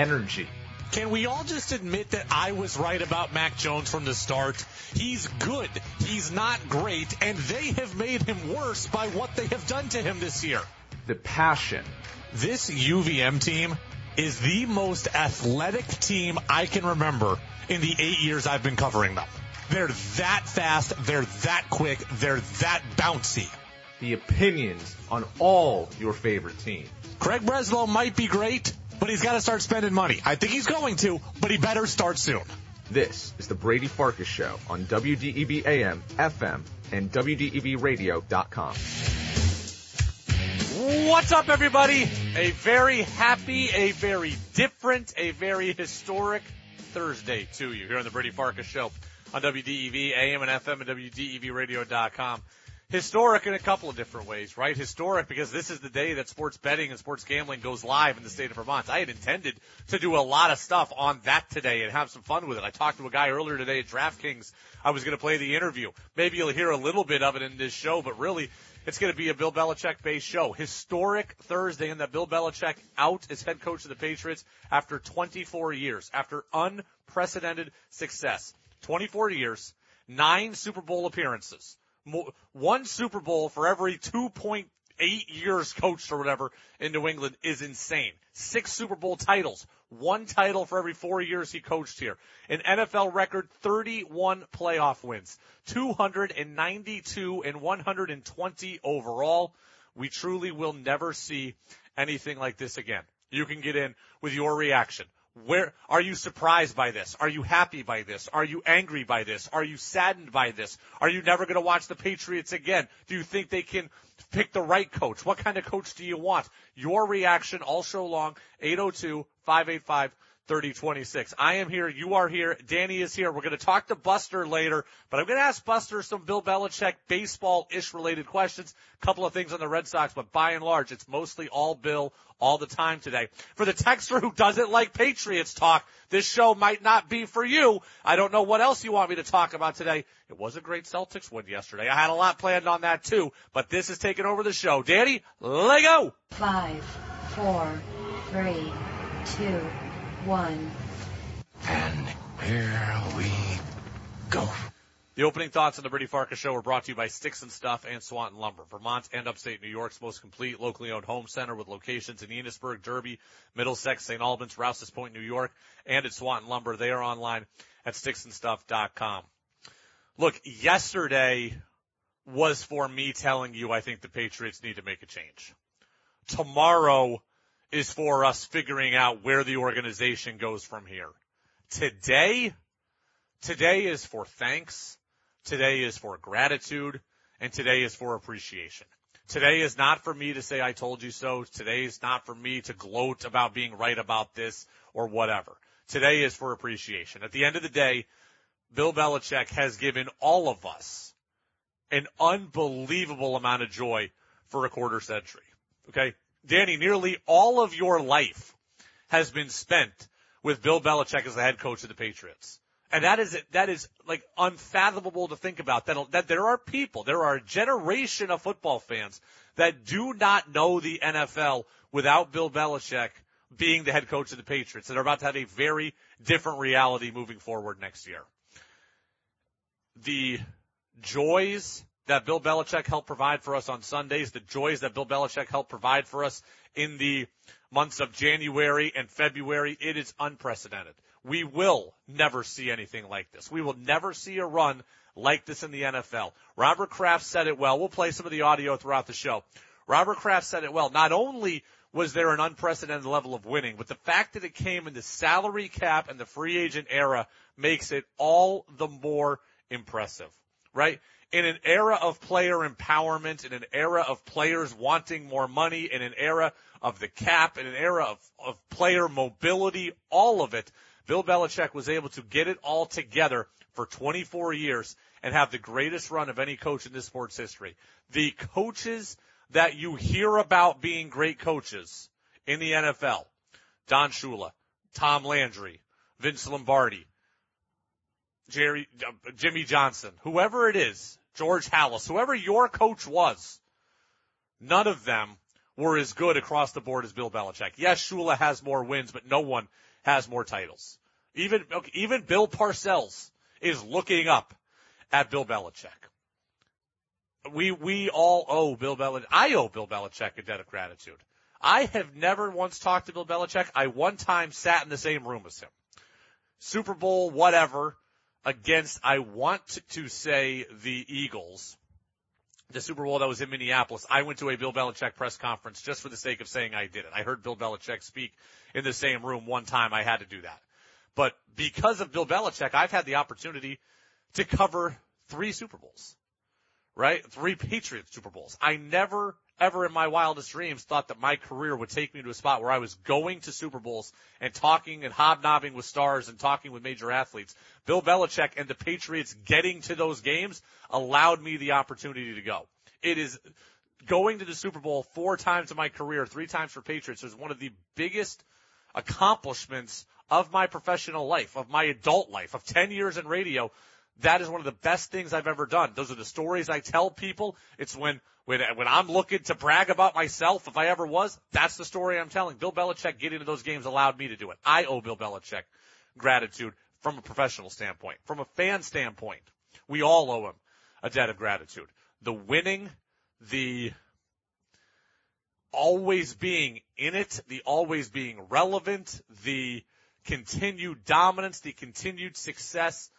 energy. Can we all just admit that I was right about Mac Jones from the start? He's good. He's not great. And they have made him worse by what they have done to him this year. The passion. This UVM team is the most athletic team I can remember in the 8 years I've been covering them. They're that fast. They're that quick. They're that bouncy. The opinions on all your favorite teams. Craig Breslow might be great, but he's got to start spending money. I think he's going to, but he better start soon. This is the Brady Farkas Show on WDEV AM, FM, and WDEVradio.com. What's up, everybody? A very happy, a very different, a very historic Thursday to you here on the Brady Farkas Show on WDEV AM and FM and WDEVradio.com. Historic in a couple of different ways, right? Historic because this is the day that sports betting and sports gambling goes live in the state of Vermont. I had intended to do a lot of stuff on that today and have some fun with it. I talked to a guy earlier today at DraftKings. I was going to play the interview. Maybe you'll hear a little bit of it in this show, but really it's going to be a Bill Belichick-based show. Historic Thursday in that Bill Belichick out as head coach of the Patriots after 24 years, after unprecedented success. 24 years, 9 Super Bowl appearances. One Super Bowl for every 2.8 years coached or whatever in New England is insane. 6 Super Bowl titles, 1 title for every 4 years he coached here. An NFL record 31 playoff wins, 292 and 120 overall. We truly will never see anything like this again. You can get in with your reaction. Where are you surprised by this? Are you happy by this? Are you angry by this? Are you saddened by this? Are you never going to watch the Patriots again? Do you think they can pick the right coach? What kind of coach do you want? Your reaction all show long, 802-585-3026. I am here. You are here. Danny is here. We're going to talk to Buster later, but I'm going to ask Buster some Bill Belichick baseball-ish related questions. A couple of things on the Red Sox, but by and large, it's mostly all Bill all the time today. For the texter who doesn't like Patriots talk, this show might not be for you. I don't know what else you want me to talk about today. It was a great Celtics win yesterday. I had a lot planned on that too, but this is taking over the show. Danny, let go. 5, 4, 3, 2, 1. And here we go. The opening thoughts on the Brady Farkas Show were brought to you by Sticks and Stuff and Swanton Lumber, Vermont and upstate New York's most complete locally owned home center with locations in Enosburg, Derby, Middlesex, St. Albans, Rouse's Point, New York, and at Swanton Lumber. They are online at sticksandstuff.com. Look, yesterday was for me telling you I think the Patriots need to make a change. Tomorrow is for us figuring out where the organization goes from here. Today is for thanks. Today is for gratitude. And today is for appreciation. Today is not for me to say I told you so. Today is not for me to gloat about being right about this or whatever. Today is for appreciation. At the end of the day, Bill Belichick has given all of us an unbelievable amount of joy for a quarter century. Okay? Danny, nearly all of your life has been spent with Bill Belichick as the head coach of the Patriots. And that is like unfathomable to think about, that there are people, there are a generation of football fans that do not know the NFL without Bill Belichick being the head coach of the Patriots, and are about to have a very different reality moving forward next year. The joys that Bill Belichick helped provide for us on Sundays, the joys that Bill Belichick helped provide for us in the months of January and February, it is unprecedented. We will never see anything like this. We will never see a run like this in the NFL. Robert Kraft said it well. We'll play some of the audio throughout the show. Robert Kraft said it well. Not only was there an unprecedented level of winning, but the fact that it came in the salary cap and the free agent era makes it all the more impressive, right? In an era of player empowerment, in an era of players wanting more money, in an era of the cap, in an era of player mobility, all of it, Bill Belichick was able to get it all together for 24 years and have the greatest run of any coach in this sport's history. The coaches that you hear about being great coaches in the NFL, Don Shula, Tom Landry, Vince Lombardi, Jimmy Johnson, whoever it is, George Halas, whoever your coach was, none of them were as good across the board as Bill Belichick. Yes, Shula has more wins, but no one has more titles. Even Bill Parcells is looking up at Bill Belichick. We all owe Bill Belichick. I owe Bill Belichick a debt of gratitude. I have never once talked to Bill Belichick. I one time sat in the same room as him. Super Bowl, whatever, against, I want to say, the Eagles. The Super Bowl that was in Minneapolis, I went to a Bill Belichick press conference just for the sake of saying I did it. I heard Bill Belichick speak in the same room one time. I had to do that. But because of Bill Belichick, I've had the opportunity to cover 3 Super Bowls, right? 3 Patriots Super Bowls. I never, ever in my wildest dreams thought that my career would take me to a spot where I was going to Super Bowls and talking and hobnobbing with stars and talking with major athletes. Bill Belichick and the Patriots getting to those games allowed me the opportunity to go. It is going to the Super Bowl 4 times in my career, 3 times for Patriots, is one of the biggest accomplishments of my professional life, of my adult life, of 10 years in radio. That is one of the best things I've ever done. Those are the stories I tell people. It's when I'm looking to brag about myself, if I ever was, that's the story I'm telling. Bill Belichick getting to those games allowed me to do it. I owe Bill Belichick gratitude from a professional standpoint. From a fan standpoint, we all owe him a debt of gratitude. The winning, the always being in it, the always being relevant, the continued dominance, the continued success,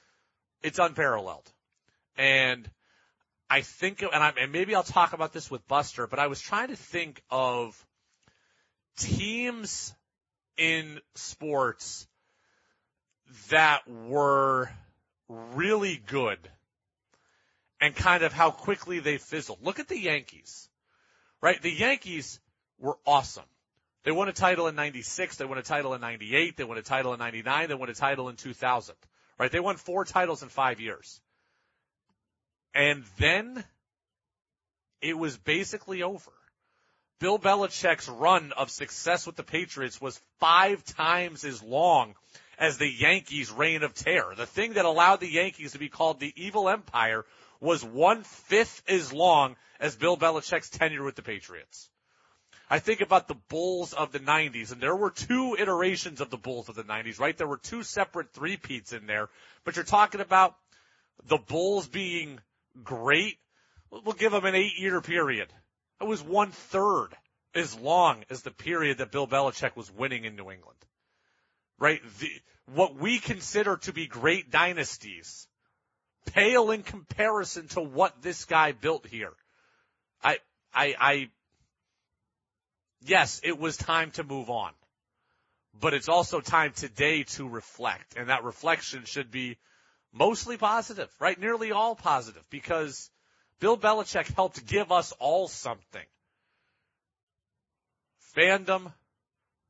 it's unparalleled. And I think, and maybe I'll talk about this with Buster, but I was trying to think of teams in sports that were really good and kind of how quickly they fizzled. Look at the Yankees, right? The Yankees were awesome. They won a title in 96. They won a title in 98. They won a title in 99. They won a title in 2000. Right, they won 4 titles in 5 years. And then it was basically over. Bill Belichick's run of success with the Patriots was 5 times as long as the Yankees' reign of terror. The thing that allowed the Yankees to be called the evil empire was 1/5 as long as Bill Belichick's tenure with the Patriots. I think about the Bulls of the 90s, and there were 2 iterations of the Bulls of the 90s, right? There were 2 separate three-peats in there, but you're talking about the Bulls being great. We'll give them an 8-year period. It was 1/3 as long as the period that Bill Belichick was winning in New England, right? What we consider to be great dynasties pale in comparison to what this guy built here. Yes, it was time to move on, but it's also time today to reflect, and that reflection should be mostly positive, right? Nearly all positive, because Bill Belichick helped give us all something. Fandom,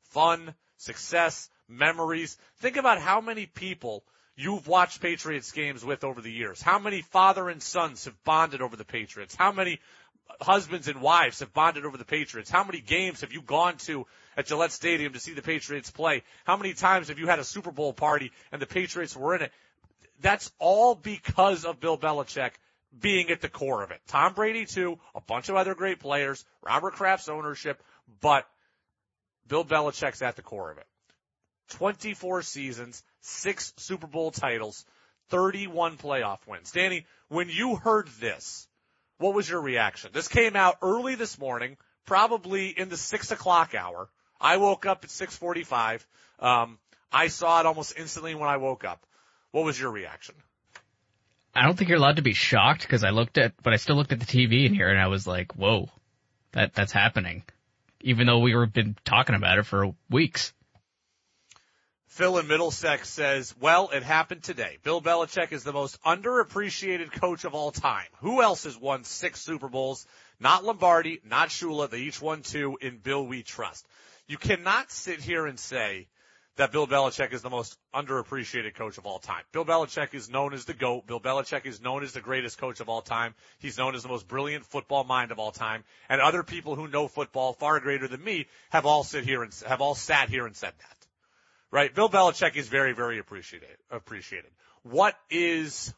fun, success, memories. Think about how many people you've watched Patriots games with over the years, how many father and sons have bonded over the Patriots, how many husbands and wives have bonded over the Patriots. How many games have you gone to at Gillette Stadium to see the Patriots play? How many times have you had a Super Bowl party and the Patriots were in it? That's all because of Bill Belichick being at the core of it. Tom Brady, too, a bunch of other great players, Robert Kraft's ownership, but Bill Belichick's at the core of it. 24 seasons, 6 Super Bowl titles, 31 playoff wins. Danny, when you heard this, what was your reaction? This came out early this morning, probably in the 6 o'clock hour. I woke up at 6:45. I saw it almost instantly when I woke up. What was your reaction? I don't think you're allowed to be shocked because I still looked at the TV in here and I was like, whoa, that's happening. Even though we've been talking about it for weeks. Phil in Middlesex says, well, it happened today. Bill Belichick is the most underappreciated coach of all time. Who else has won 6 Super Bowls? Not Lombardi, not Shula. They each won 2 in Bill We Trust. You cannot sit here and say that Bill Belichick is the most underappreciated coach of all time. Bill Belichick is known as the GOAT. Bill Belichick is known as the greatest coach of all time. He's known as the most brilliant football mind of all time. And other people who know football far greater than me have all sat here and said that. Right, Bill Belichick is very, very appreciated. What is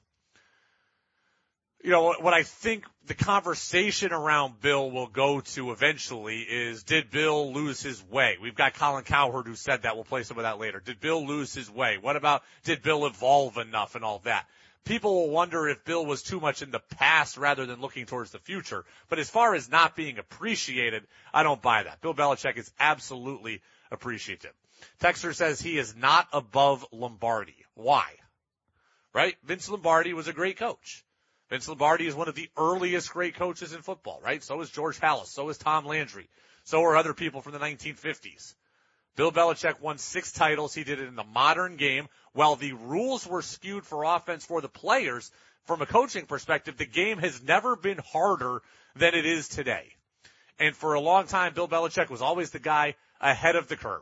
you know, what I think the conversation around Bill will go to eventually is, did Bill lose his way? We've got Colin Cowherd who said that. We'll play some of that later. Did Bill lose his way? What about, did Bill evolve enough and all that? People will wonder if Bill was too much in the past rather than looking towards the future. But as far as not being appreciated, I don't buy that. Bill Belichick is absolutely appreciative. Texter says he is not above Lombardi. Why? Right? Vince Lombardi was a great coach. Vince Lombardi is one of the earliest great coaches in football, right? So is George Halas. So is Tom Landry. So are other people from the 1950s. Bill Belichick won 6 titles. He did it in the modern game. While the rules were skewed for offense for the players, from a coaching perspective, the game has never been harder than it is today. And for a long time, Bill Belichick was always the guy ahead of the curve.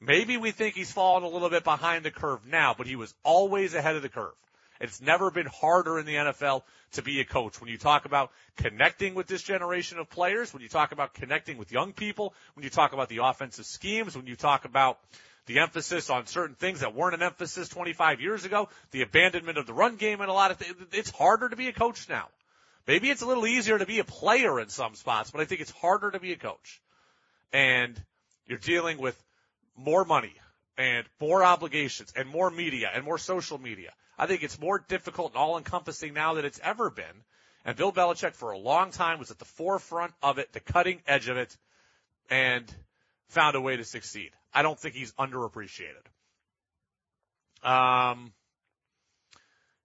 Maybe we think he's fallen a little bit behind the curve now, but he was always ahead of the curve. It's never been harder in the NFL to be a coach. When you talk about connecting with this generation of players, when you talk about connecting with young people, when you talk about the offensive schemes, when you talk about the emphasis on certain things that weren't an emphasis 25 years ago, the abandonment of the run game and a lot of things, it's harder to be a coach now. Maybe it's a little easier to be a player in some spots, but I think it's harder to be a coach. And you're dealing with more money and more obligations and more media and more social media. I think it's more difficult and all-encompassing now than it's ever been. And Bill Belichick for a long time was at the forefront of it, the cutting edge of it, and found a way to succeed. I don't think he's underappreciated.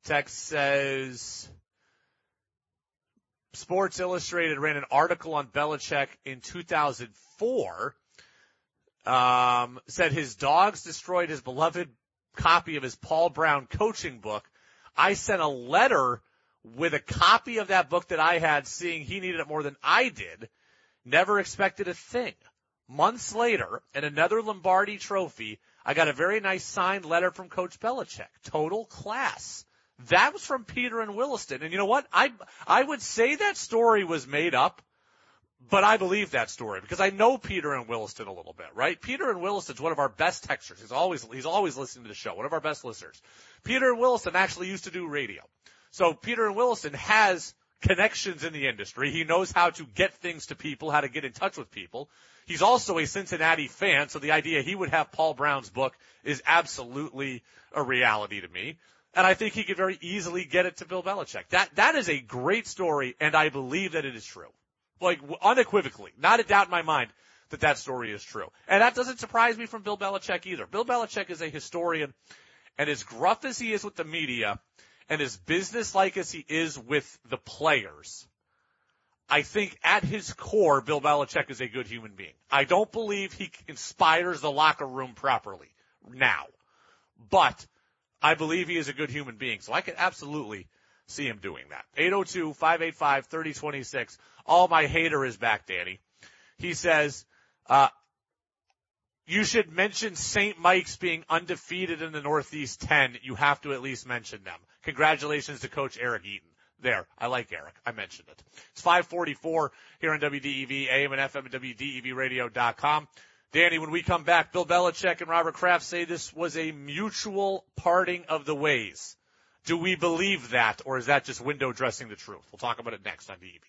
Tex says, Sports Illustrated ran an article on Belichick in 2004. Said his dogs destroyed his beloved copy of his Paul Brown coaching book. I sent a letter with a copy of that book that I had, seeing he needed it more than I did. Never expected a thing. Months later, in another Lombardi trophy, I got a very nice signed letter from Coach Belichick. Total class. That was from Peter in Williston. And you know what? I would say that story was made up, but I believe that story because I know Peter and Williston a little bit, right? Peter and Williston's one of our best texters. He's always listening to the show, one of our best listeners. Peter and Williston actually used to do radio. So Peter and Williston has connections in the industry. He knows how to get things to people, how to get in touch with people. He's also a Cincinnati fan, so the idea he would have Paul Brown's book is absolutely a reality to me. And I think he could very easily get it to Bill Belichick. That is a great story, and I believe that it is true. Like, unequivocally, not a doubt in my mind that that story is true. And that doesn't surprise me from Bill Belichick either. Bill Belichick is a historian, and as gruff as he is with the media and as businesslike as he is with the players, I think at his core, Bill Belichick is a good human being. I don't believe he inspires the locker room properly now, but I believe he is a good human being, so I could absolutely see him doing that. 802-585-3026. All my hater is back, Danny. He says, you should mention St. Mike's being undefeated in the Northeast 10. You have to at least mention them. Congratulations to Coach Eric Eaton. There. I like Eric. I mentioned it. It's 544 here on WDEV, AM and FM at WDEVradio.com. Danny, when we come back, Bill Belichick and Robert Kraft say this was a mutual parting of the ways. Do we believe that, or is that just window dressing the truth? We'll talk about it next on DEV.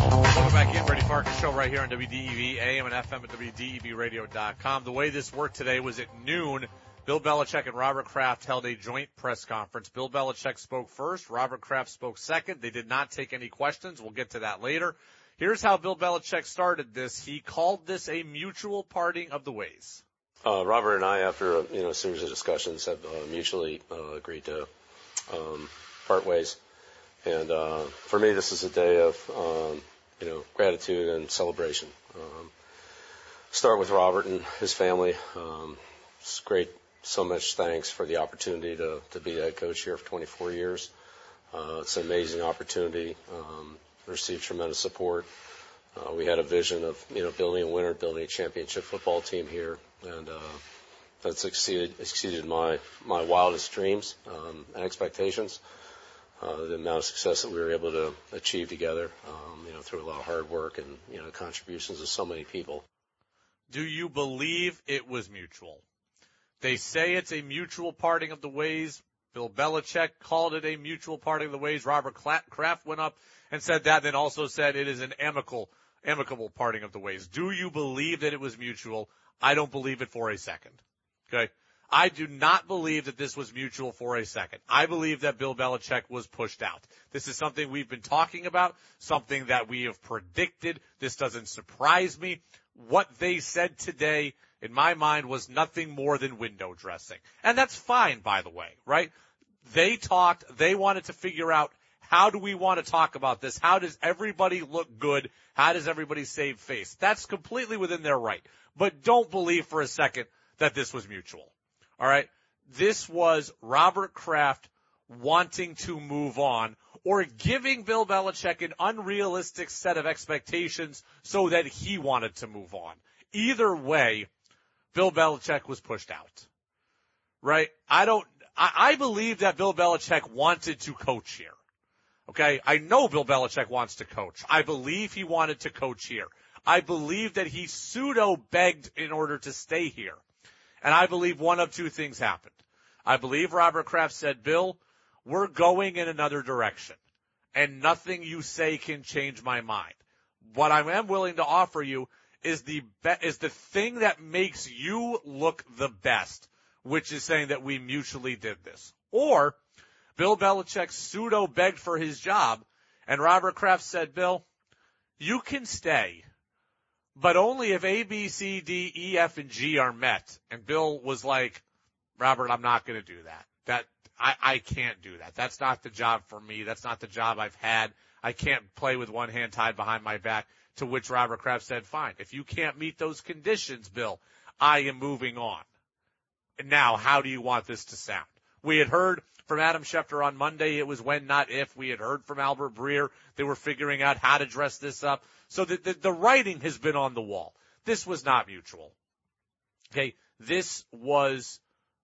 Welcome back in. Brady Farkas Show right here on WDEV, AM and FM at WDEVradio.com. The way this worked today was at noon, Bill Belichick and Robert Kraft held a joint press conference. Bill Belichick spoke first. Robert Kraft spoke second. They did not take any questions. We'll get to that later. Here's how Bill Belichick started this. He called this a mutual parting of the ways. Robert and I, after a series of discussions, have mutually agreed to part ways. And for me, this is a day of gratitude and celebration. Start with Robert and his family. It's great. So much thanks for the opportunity to be head coach here for 24 years. It's an amazing opportunity. Received tremendous support. We had a vision of building a winner, building a championship football team here. And that's exceeded my wildest dreams and expectations. The amount of success that we were able to achieve together, through a lot of hard work and contributions of so many people. Do you believe it was mutual? They say it's a mutual parting of the ways. Bill Belichick called it a mutual parting of the ways. Robert Kraft went up and said that, and then also said it is an amicable parting of the ways. Do you believe that it was mutual? I don't believe it for a second. Okay? I do not believe that this was mutual for a second. I believe that Bill Belichick was pushed out. This is something we've been talking about, something that we have predicted. This doesn't surprise me. What they said today, in my mind, was nothing more than window dressing. And that's fine, by the way, right? They talked. They wanted to figure out, how do we want to talk about this? How does everybody look good? How does everybody save face? That's completely within their right. But don't believe for a second that this was mutual. All right, this was Robert Kraft wanting to move on or giving Bill Belichick an unrealistic set of expectations so that he wanted to move on. Either way, Bill Belichick was pushed out, right? I believe that Bill Belichick wanted to coach here, okay? I know Bill Belichick wants to coach. I believe he wanted to coach here. I believe that he pseudo-begged in order to stay here. And I believe one of two things happened. I believe Robert Kraft said, Bill, we're going in another direction, and nothing you say can change my mind. What I am willing to offer you is the thing that makes you look the best, which is saying that we mutually did this. Or Bill Belichick pseudo-begged for his job, and Robert Kraft said, Bill, you can stay, but only if A, B, C, D, E, F, and G are met. And Bill was like, Robert, I'm not going to do that. I can't do that. That's not the job for me. That's not the job I've had. I can't play with one hand tied behind my back. To which Robert Kraft said, fine, if you can't meet those conditions, Bill, I am moving on. And now, how do you want this to sound? We had heard from Adam Schefter on Monday, it was when, not if. We had heard from Albert Breer. They were figuring out how to dress this up. So the writing has been on the wall. This was not mutual. Okay, this was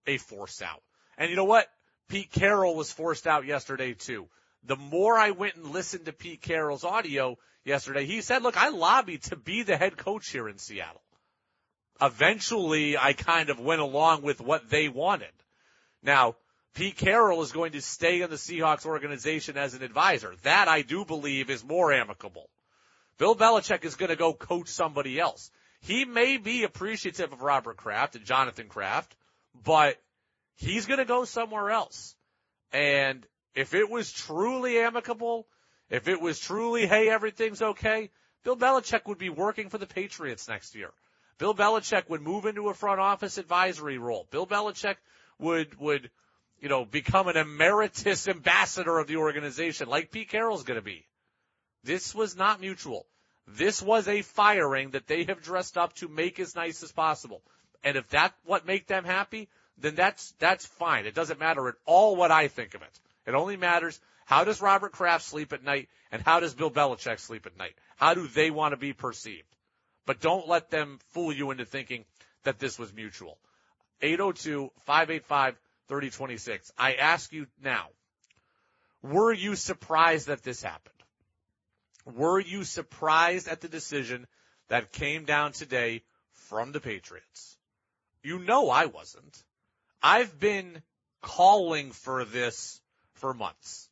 a force out. And you know what? Pete Carroll was forced out yesterday too. The more I went and listened to Pete Carroll's audio yesterday, he said, look, I lobbied to be the head coach here in Seattle. Eventually, I kind of went along with what they wanted. Now, Pete Carroll is going to stay in the Seahawks organization as an advisor. That, I do believe, is more amicable. Bill Belichick is going to go coach somebody else. He may be appreciative of Robert Kraft and Jonathan Kraft, but he's going to go somewhere else. And if it was truly amicable, if it was truly, hey, everything's okay, Bill Belichick would be working for the Patriots next year. Bill Belichick would move into a front office advisory role. Bill Belichick would become an emeritus ambassador of the organization like Pete Carroll's going to be. This was not mutual. This was a firing that they have dressed up to make as nice as possible. And if that's what make them happy, then that's fine. It doesn't matter at all what I think of it. It only matters, how does Robert Kraft sleep at night and how does Bill Belichick sleep at night? How do they want to be perceived? But don't let them fool you into thinking that this was mutual. 802-585-3026. I ask you now, were you surprised that this happened? Were you surprised at the decision that came down today from the Patriots? You know I wasn't. I've been calling for this for months,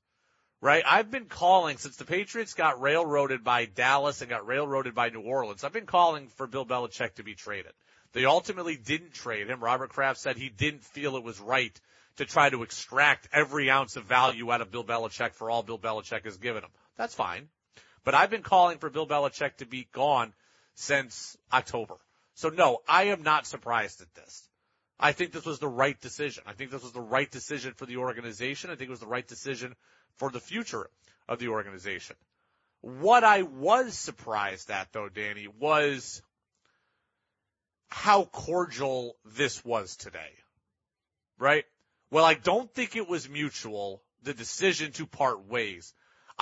right? I've been calling since the Patriots got railroaded by Dallas and got railroaded by New Orleans. I've been calling for Bill Belichick to be traded. They ultimately didn't trade him. Robert Kraft said he didn't feel it was right to try to extract every ounce of value out of Bill Belichick for all Bill Belichick has given him. That's fine. But I've been calling for Bill Belichick to be gone since October. So, no, I am not surprised at this. I think this was the right decision. I think this was the right decision for the organization. I think it was the right decision for the future of the organization. What I was surprised at, though, Danny, was how cordial this was today, right? Well, I don't think it was mutual, the decision to part ways.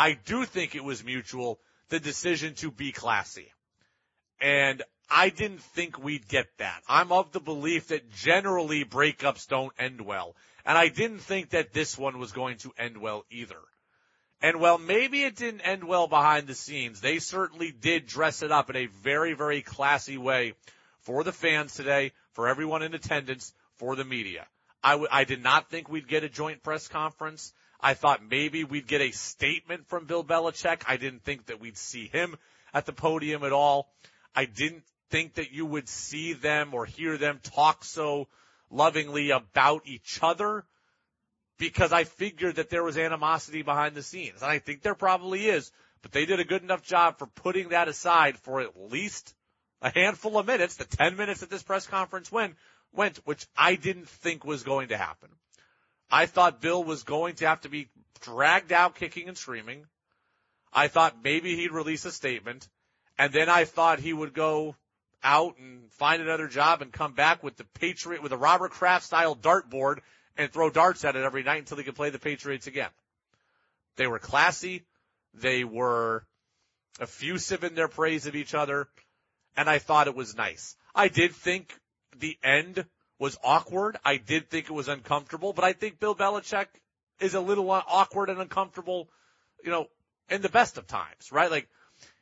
I do think it was mutual, the decision to be classy. And I didn't think we'd get that. I'm of the belief that generally breakups don't end well. And I didn't think that this one was going to end well either. And well, maybe it didn't end well behind the scenes. They certainly did dress it up in a very, very classy way for the fans today, for everyone in attendance, for the media. I did not think we'd get a joint press conference. I thought maybe we'd get a statement from Bill Belichick. I didn't think that we'd see him at the podium at all. I didn't think that you would see them or hear them talk so lovingly about each other, because I figured that there was animosity behind the scenes. And I think there probably is, but they did a good enough job for putting that aside for at least a handful of minutes, the 10 minutes that this press conference went, which I didn't think was going to happen. I thought Bill was going to have to be dragged out kicking and screaming. I thought maybe he'd release a statement, and then I thought he would go out and find another job and come back with the Patriot, with a Robert Kraft style dartboard and throw darts at it every night until he could play the Patriots again. They were classy. They were effusive in their praise of each other, and I thought it was nice. I did think the end was awkward. I did think it was uncomfortable, but I think Bill Belichick is a little awkward and uncomfortable, you know, in the best of times, right? Like,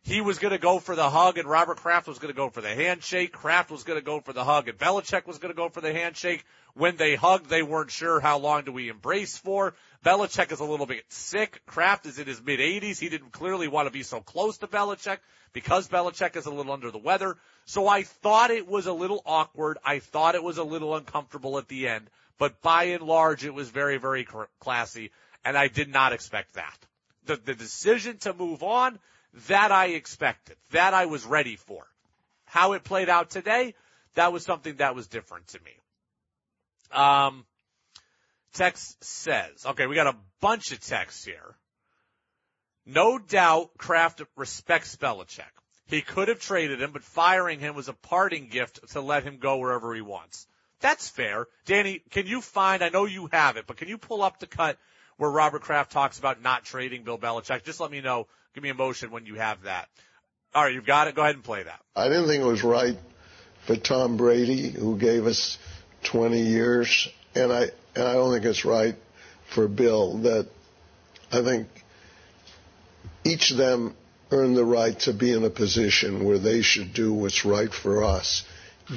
he was going to go for the hug, and Robert Kraft was going to go for the handshake. Kraft was going to go for the hug, and Belichick was going to go for the handshake. When they hugged, they weren't sure how long do we embrace for. Belichick is a little bit sick. Kraft is in his mid-80s. He didn't clearly want to be so close to Belichick because Belichick is a little under the weather. So I thought it was a little awkward. I thought it was a little uncomfortable at the end. But by and large, it was very, very classy, and I did not expect that. The decision to move on, that I expected, that I was ready for. How it played out today, that was something that was different to me. Text says, okay, we got a bunch of texts here. No doubt Kraft respects Belichick. He could have traded him, but firing him was a parting gift to let him go wherever he wants. That's fair. Danny, can you find, I know you have it, but can you pull up the cut where Robert Kraft talks about not trading Bill Belichick? Just let me know. Give me a motion when you have that. All right, you've got it. Go ahead and play that. I didn't think it was right for Tom Brady, who gave us 20 years, and I don't think it's right for Bill. That I think each of them earned the right to be in a position where they should do what's right for us,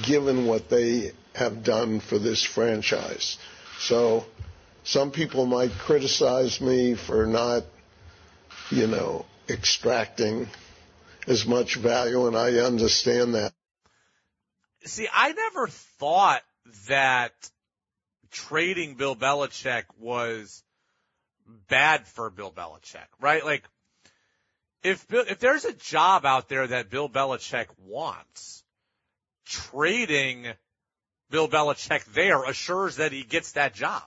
given what they have done for this franchise. So some people might criticize me for not, you know, extracting as much value, and I understand that. See, I never thought that trading Bill Belichick was bad for Bill Belichick, right? Like, if there's a job out there that Bill Belichick wants, trading Bill Belichick there assures that he gets that job,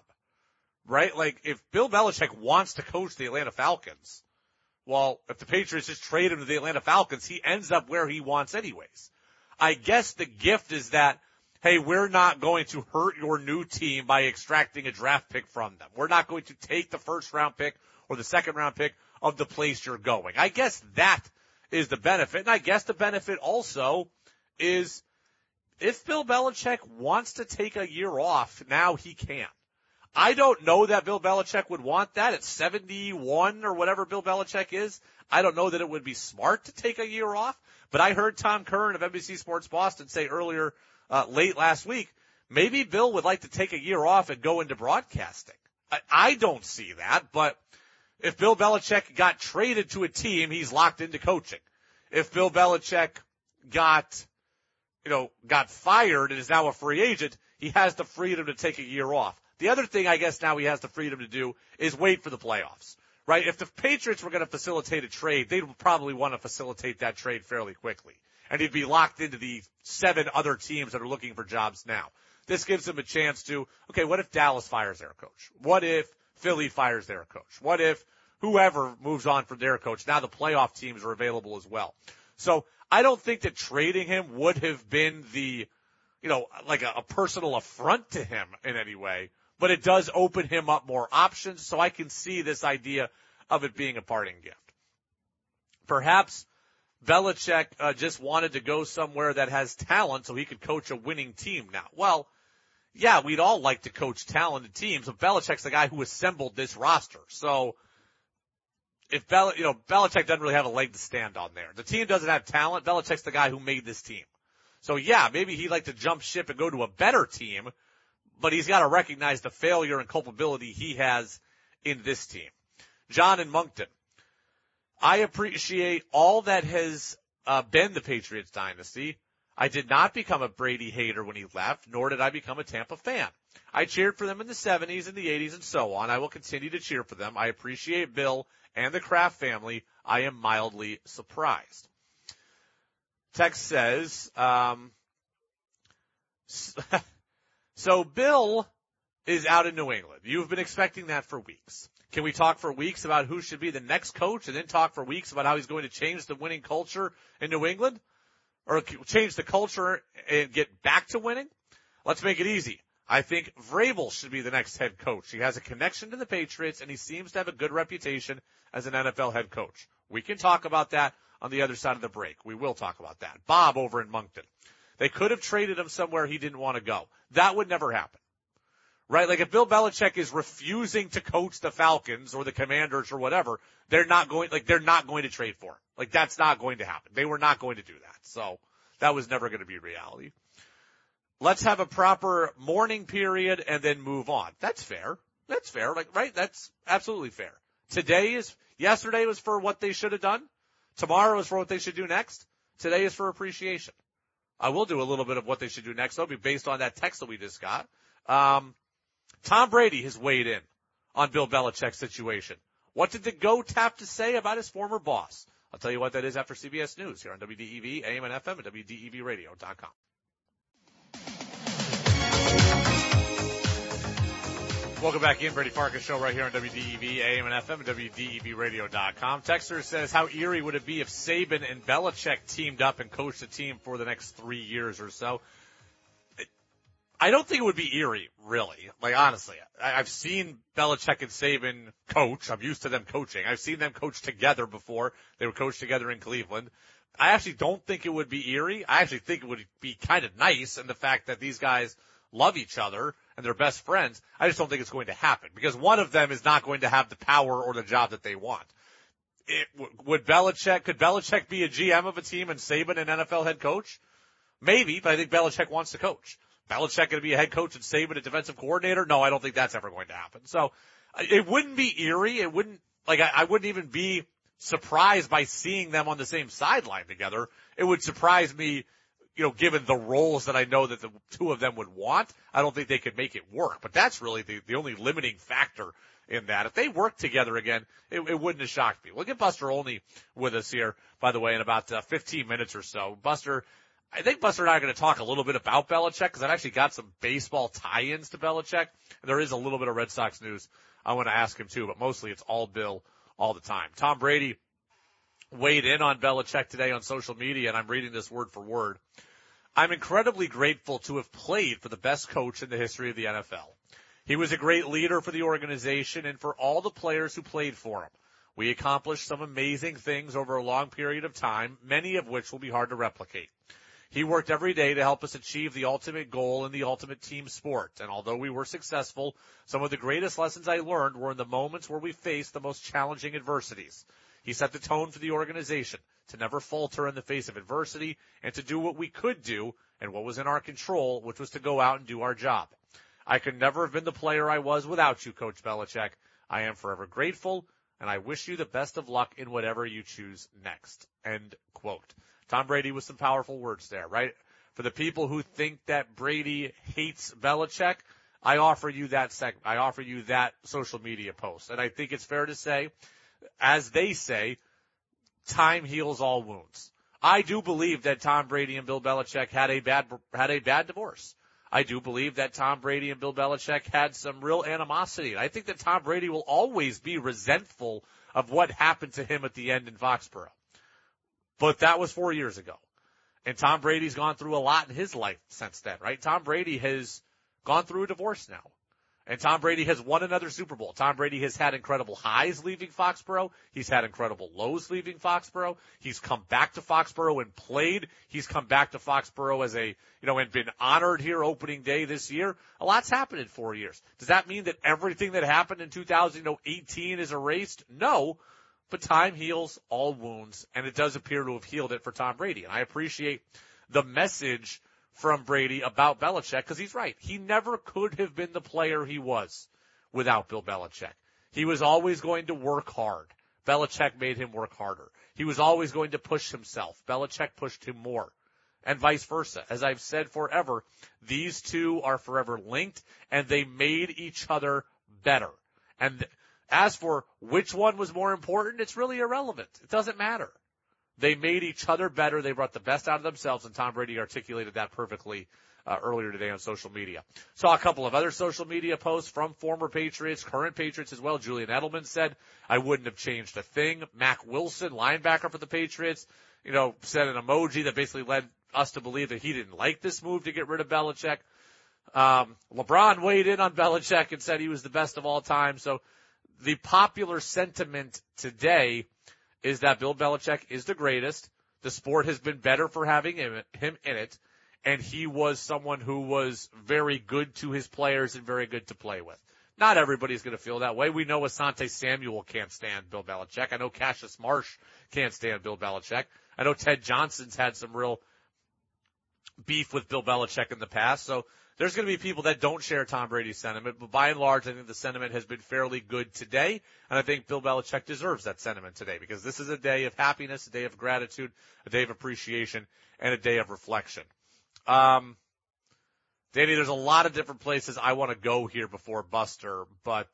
right? Like, if Bill Belichick wants to coach the Atlanta Falcons, well, if the Patriots just trade him to the Atlanta Falcons, he ends up where he wants anyways. I guess the gift is that, hey, we're not going to hurt your new team by extracting a draft pick from them. We're not going to take the first round pick or the second round pick of the place you're going. I guess that is the benefit. And I guess the benefit also is if Bill Belichick wants to take a year off, now he can. I don't know that Bill Belichick would want that at 71 or whatever Bill Belichick is. I don't know that it would be smart to take a year off, but I heard Tom Curran of NBC Sports Boston say earlier, late last week, maybe Bill would like to take a year off and go into broadcasting. I don't see that, but if Bill Belichick got traded to a team, he's locked into coaching. If Bill Belichick got fired and is now a free agent, he has the freedom to take a year off. The other thing I guess now he has the freedom to do is wait for the playoffs, right? If the Patriots were going to facilitate a trade, they would probably want to facilitate that trade fairly quickly. And he'd be locked into the 7 other teams that are looking for jobs now. This gives him a chance to, okay, what if Dallas fires their coach? What if Philly fires their coach? What if whoever moves on from their coach? Now the playoff teams are available as well. So I don't think that trading him would have been the, like a personal affront to him in any way. But it does open him up more options, so I can see this idea of it being a parting gift. Perhaps Belichick just wanted to go somewhere that has talent so he could coach a winning team now. Well, yeah, we'd all like to coach talented teams, but Belichick's the guy who assembled this roster. So if Belichick doesn't really have a leg to stand on there. The team doesn't have talent. Belichick's the guy who made this team. So yeah, maybe he'd like to jump ship and go to a better team, but he's got to recognize the failure and culpability he has in this team. John in Moncton, I appreciate all that has been the Patriots dynasty. I did not become a Brady hater when he left, nor did I become a Tampa fan. I cheered for them in the 70s and the 80s and so on. I will continue to cheer for them. I appreciate Bill and the Kraft family. I am mildly surprised. Text says, so Bill is out in New England. You've been expecting that for weeks. Can we talk for weeks about who should be the next coach and then talk for weeks about how he's going to change the winning culture in New England? Or change the culture and get back to winning? Let's make it easy. I think Vrabel should be the next head coach. He has a connection to the Patriots, and he seems to have a good reputation as an NFL head coach. We can talk about that on the other side of the break. We will talk about that. Bob over in Moncton. They could have traded him somewhere he didn't want to go. That would never happen. Right? Like if Bill Belichick is refusing to coach the Falcons or the Commanders or whatever, they're not going to trade for him. Like that's not going to happen. They were not going to do that. So that was never going to be reality. Let's have a proper mourning period and then move on. That's fair. That's fair. Like, right? That's absolutely fair. Yesterday was for what they should have done. Tomorrow is for what they should do next. Today is for appreciation. I will do a little bit of what they should do next. That'll be based on that text that we just got. Tom Brady has weighed in on Bill Belichick's situation. What did the GOAT have to say about his former boss? I'll tell you what that is after CBS News here on WDEV, AM and FM, and WDEVradio.com. Welcome back in. Brady Farkas Show right here on WDEV, AM and FM, and WDEVradio.com. Texter says, how eerie would it be if Saban and Belichick teamed up and coached the team for the next 3 years or so? I don't think it would be eerie, really. Like, honestly, I've seen Belichick and Saban coach. I'm used to them coaching. I've seen them coach together before. They were coached together in Cleveland. I actually don't think it would be eerie. I actually think it would be kind of nice, and the fact that these guys love each other and they're best friends, I just don't think it's going to happen because one of them is not going to have the power or the job that they want. Could Belichick be a GM of a team and Saban an NFL head coach? Maybe, but I think Belichick wants to coach. Belichick going to be a head coach and Saban a defensive coordinator? No, I don't think that's ever going to happen. So it wouldn't be eerie. It wouldn't, like, I wouldn't even be surprised by seeing them on the same sideline together. It would surprise me, you know, given the roles that I know that the two of them would want. I don't think they could make it work, but that's really the only limiting factor in that. If they worked together again, it wouldn't have shocked me. We'll get Buster Olney with us here, by the way, in about 15 minutes or so. Buster, I think Buster and I are going to talk a little bit about Belichick because I've actually got some baseball tie-ins to Belichick. And there is a little bit of Red Sox news I want to ask him too, but mostly it's all Bill all the time. Tom Brady weighed in on Belichick today on social media, and I'm reading this word for word. I'm incredibly grateful to have played for the best coach in the history of the NFL. He was a great leader for the organization and for all the players who played for him. We accomplished some amazing things over a long period of time, many of which will be hard to replicate. He worked every day to help us achieve the ultimate goal in the ultimate team sport. And although we were successful, some of the greatest lessons I learned were in the moments where we faced the most challenging adversities. He set the tone for the organization to never falter in the face of adversity and to do what we could do and what was in our control, which was to go out and do our job. I could never have been the player I was without you, Coach Belichick. I am forever grateful, and I wish you the best of luck in whatever you choose next. End quote. Tom Brady with some powerful words there, right? For the people who think that Brady hates Belichick, I offer you that social media post. And I think it's fair to say, as they say, time heals all wounds. I do believe that Tom Brady and Bill Belichick had a bad divorce. I do believe that Tom Brady and Bill Belichick had some real animosity. And I think that Tom Brady will always be resentful of what happened to him at the end in Foxborough. But that was 4 years ago. And Tom Brady's gone through a lot in his life since then, right? Tom Brady has gone through a divorce now. And Tom Brady has won another Super Bowl. Tom Brady has had incredible highs leaving Foxborough. He's had incredible lows leaving Foxborough. He's come back to Foxborough and played. He's come back to Foxborough as and been honored here opening day this year. A lot's happened in 4 years. Does that mean that everything that happened in 2018 is erased? No. But time heals all wounds, and it does appear to have healed it for Tom Brady. And I appreciate the message from Brady about Belichick, because he's right. He never could have been the player he was without Bill Belichick. He was always going to work hard. Belichick made him work harder. He was always going to push himself. Belichick pushed him more, and vice versa. As I've said forever, these two are forever linked, and they made each other better. And as for which one was more important, it's really irrelevant. It doesn't matter. They made each other better. They brought the best out of themselves, and Tom Brady articulated that perfectly earlier today on social media. Saw a couple of other social media posts from former Patriots, current Patriots as well. Julian Edelman said, I wouldn't have changed a thing. Mac Wilson, linebacker for the Patriots, said an emoji that basically led us to believe that he didn't like this move to get rid of Belichick. LeBron weighed in on Belichick and said he was the best of all time. So the popular sentiment today is that Bill Belichick is the greatest. The sport has been better for having him in it. And he was someone who was very good to his players and very good to play with. Not everybody's going to feel that way. We know Asante Samuel can't stand Bill Belichick. I know Cassius Marsh can't stand Bill Belichick. I know Ted Johnson's had some real beef with Bill Belichick in the past. So there's going to be people that don't share Tom Brady's sentiment. But by and large, I think the sentiment has been fairly good today. And I think Bill Belichick deserves that sentiment today, because this is a day of happiness, a day of gratitude, a day of appreciation, and a day of reflection. Danny, there's a lot of different places I want to go here before Buster, but,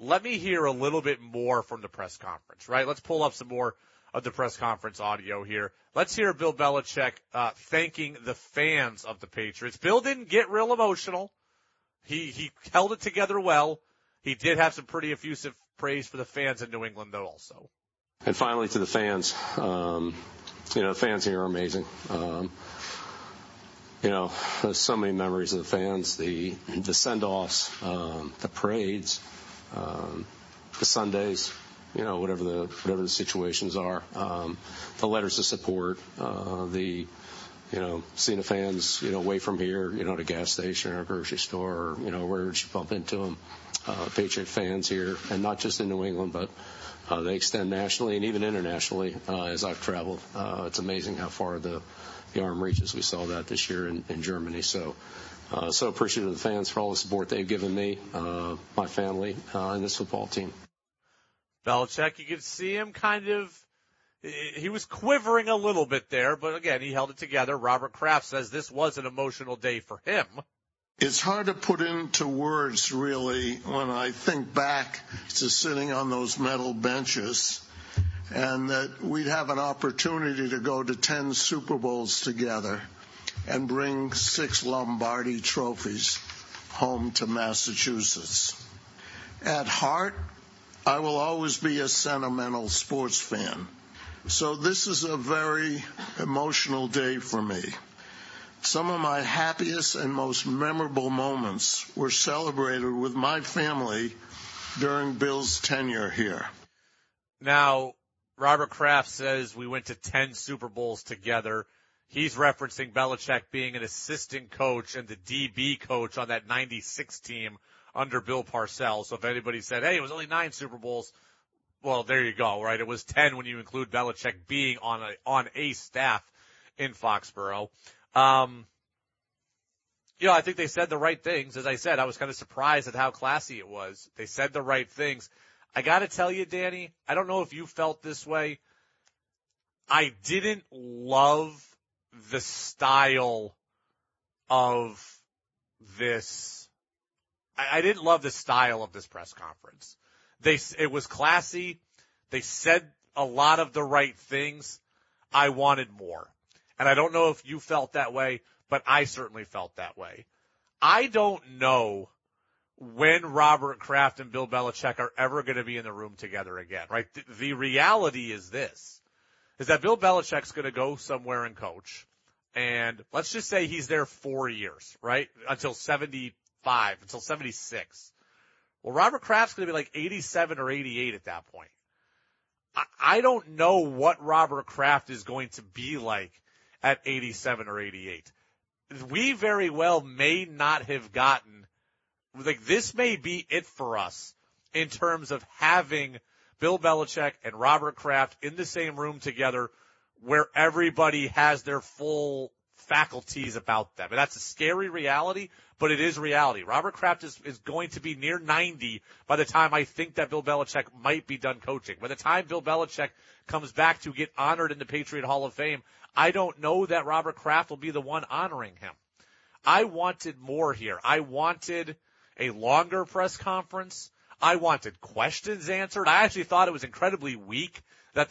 let me hear a little bit more from the press conference, right? Let's pull up some more of the press conference audio here. Let's hear Bill Belichick, thanking the fans of the Patriots. Bill didn't get real emotional. He held it together well. He did have some pretty effusive praise for the fans in New England though also. And finally to the fans, the fans here are amazing. There's so many memories of the fans, the send-offs, the parades, the Sundays, whatever the situations are, the letters of support, seeing the fans, away from here, at a gas station or a grocery store, or, wherever you bump into them, Patriot fans here, and not just in New England, but they extend nationally and even internationally as I've traveled. It's amazing how far the arm reaches. We saw that this year in Germany. So appreciative of the fans for all the support they've given me, my family, and this football team. Belichick, you could see him he was quivering a little bit there, but again, he held it together. Robert Kraft says this was an emotional day for him. It's hard to put into words, really, when I think back to sitting on those metal benches and that we'd have an opportunity to go to 10 Super Bowls together and bring 6 Lombardi trophies home to Massachusetts. At heart, I will always be a sentimental sports fan. So this is a very emotional day for me. Some of my happiest and most memorable moments were celebrated with my family during Bill's tenure here. Now, Robert Kraft says we went to 10 Super Bowls together. He's referencing Belichick being an assistant coach and the DB coach on that 96 team under Bill Parcells. So if anybody said, hey, it was only 9 Super Bowls, well, there you go, right? It was 10 when you include Belichick being on a staff in Foxborough. I think they said the right things. As I said, I was kind of surprised at how classy it was. They said the right things. I got to tell you, Danny, I don't know if you felt this way. I didn't love the style of this. I didn't love the style of this press conference. It was classy. They said a lot of the right things. I wanted more. And I don't know if you felt that way, but I certainly felt that way. I don't know when Robert Kraft and Bill Belichick are ever going to be in the room together again, right? The reality is this, is that Bill Belichick's going to go somewhere and coach. And let's just say he's there 4 years, right? Until 75, until 76. Well, Robert Kraft's going to be like 87 or 88 at that point. I don't know what Robert Kraft is going to be like at 87 or 88. We very well may not have gotten, like, this may be it for us in terms of having Bill Belichick and Robert Kraft in the same room together where everybody has their full faculties about them. And that's a scary reality, but it is reality. Robert Kraft is going to be near 90 by the time I think that Bill Belichick might be done coaching. By the time Bill Belichick comes back to get honored in the Patriot Hall of Fame, I don't know that Robert Kraft will be the one honoring him. I wanted more here. I wanted a longer press conference. I wanted questions answered. I actually thought it was incredibly weak that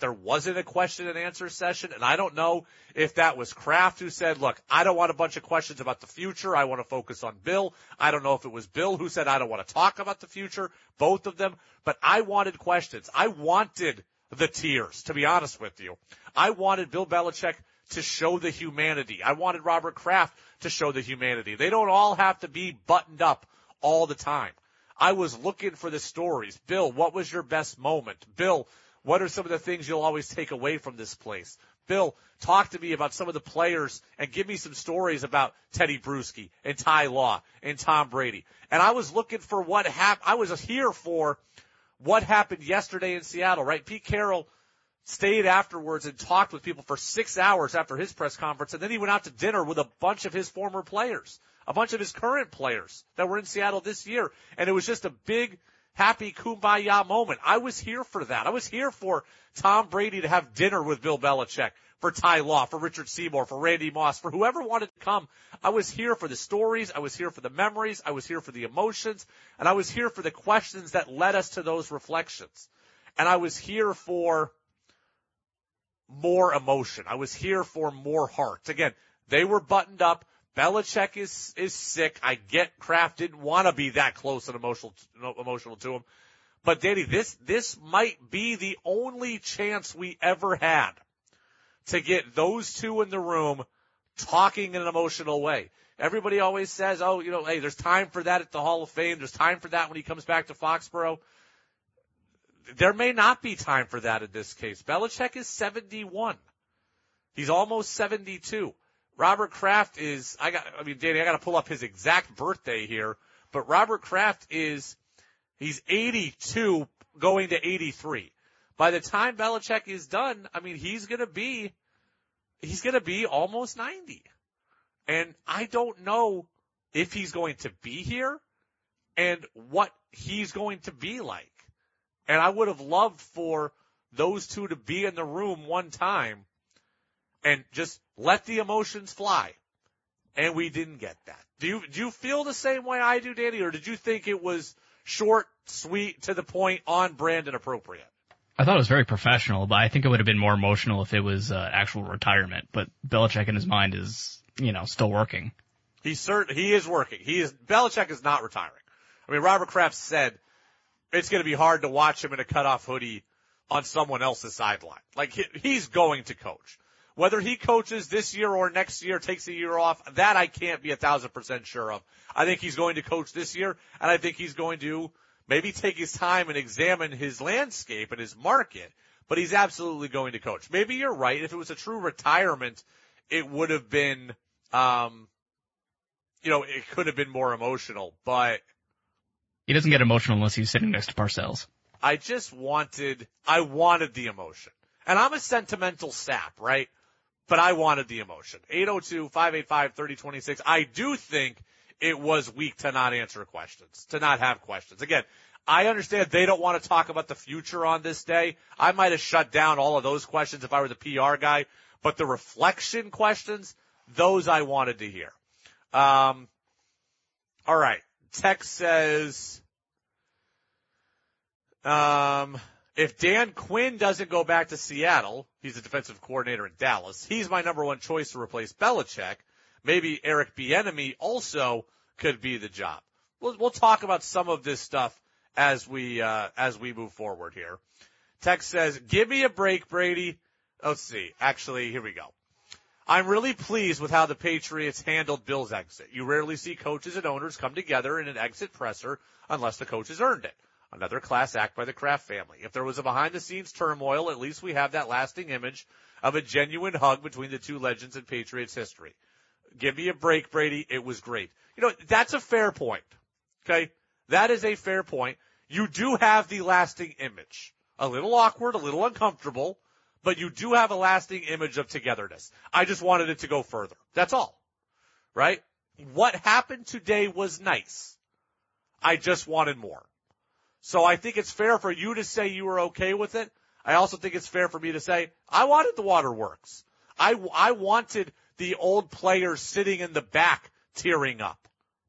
there wasn't a question and answer session, and I don't know if that was Kraft who said, look, I don't want a bunch of questions about the future. I want to focus on Bill. I don't know if it was Bill who said, I don't want to talk about the future, both of them. But I wanted questions. I wanted the tears, to be honest with you. I wanted Bill Belichick to show the humanity. I wanted Robert Kraft to show the humanity. They don't all have to be buttoned up all the time. I was looking for the stories. Bill, what was your best moment? Bill, what are some of the things you'll always take away from this place? Bill, talk to me about some of the players and give me some stories about Teddy Bruschi and Ty Law and Tom Brady. And I was looking for what happened. I was here for what happened yesterday in Seattle, right? Pete Carroll stayed afterwards and talked with people for 6 hours after his press conference, and then he went out to dinner with a bunch of his former players, a bunch of his current players that were in Seattle this year. And it was just a big happy kumbaya moment. I was here for that. I was here for Tom Brady to have dinner with Bill Belichick, for Ty Law, for Richard Seymour, for Randy Moss, for whoever wanted to come. I was here for the stories. I was here for the memories. I was here for the emotions. And I was here for the questions that led us to those reflections. And I was here for more emotion. I was here for more hearts. Again, they were buttoned up. Belichick is sick. I get Kraft didn't want to be that close and emotional to him. But, Danny, this might be the only chance we ever had to get those two in the room talking in an emotional way. Everybody always says, oh, you know, hey, there's time for that at the Hall of Fame. There's time for that when he comes back to Foxborough. There may not be time for that in this case. Belichick is 71. He's almost 72. Robert Kraft is, Danny, I got to pull up his exact birthday here, but Robert Kraft he's 82 going to 83. By the time Belichick is done, he's going to be almost 90. And I don't know if he's going to be here and what he's going to be like. And I would have loved for those two to be in the room one time and just let the emotions fly. And we didn't get that. Do you feel the same way I do, Danny, or did you think it was short, sweet, to the point, on brand, and appropriate? I thought it was very professional, but I think it would have been more emotional if it was actual retirement. But Belichick in his mind is, still working. He is working. Belichick is not retiring. Robert Kraft said it's going to be hard to watch him in a cutoff hoodie on someone else's sideline. Like, he's going to coach. Whether he coaches this year or next year, takes a year off, that I can't be 1,000% sure of. I think he's going to coach this year, and I think he's going to maybe take his time and examine his landscape and his market, but he's absolutely going to coach. Maybe you're right. If it was a true retirement, it would have been, it could have been more emotional, but he doesn't get emotional unless he's sitting next to Parcells. I wanted the emotion. And I'm a sentimental sap, right? But I wanted the emotion. 802-585-3026. I do think it was weak to not answer questions, to not have questions. Again, I understand they don't want to talk about the future on this day. I might have shut down all of those questions if I were the PR guy. But the reflection questions, those I wanted to hear. All right. Tex says, if Dan Quinn doesn't go back to Seattle, he's a defensive coordinator in Dallas, he's my number one choice to replace Belichick. Maybe Eric Bieniemy also could be the job. We'll talk about some of this stuff as we move forward here. Tex says, give me a break, Brady. Let's see. Actually, here we go. I'm really pleased with how the Patriots handled Bill's exit. You rarely see coaches and owners come together in an exit presser unless the coach has earned it. Another class act by the Kraft family. If there was a behind-the-scenes turmoil, at least we have that lasting image of a genuine hug between the two legends in Patriots history. Give me a break, Brady. It was great. That's a fair point, okay? That is a fair point. You do have the lasting image. A little awkward, a little uncomfortable, but you do have a lasting image of togetherness. I just wanted it to go further. That's all, right? What happened today was nice. I just wanted more. So I think it's fair for you to say you were okay with it. I also think it's fair for me to say I wanted the waterworks. I wanted the old players sitting in the back tearing up.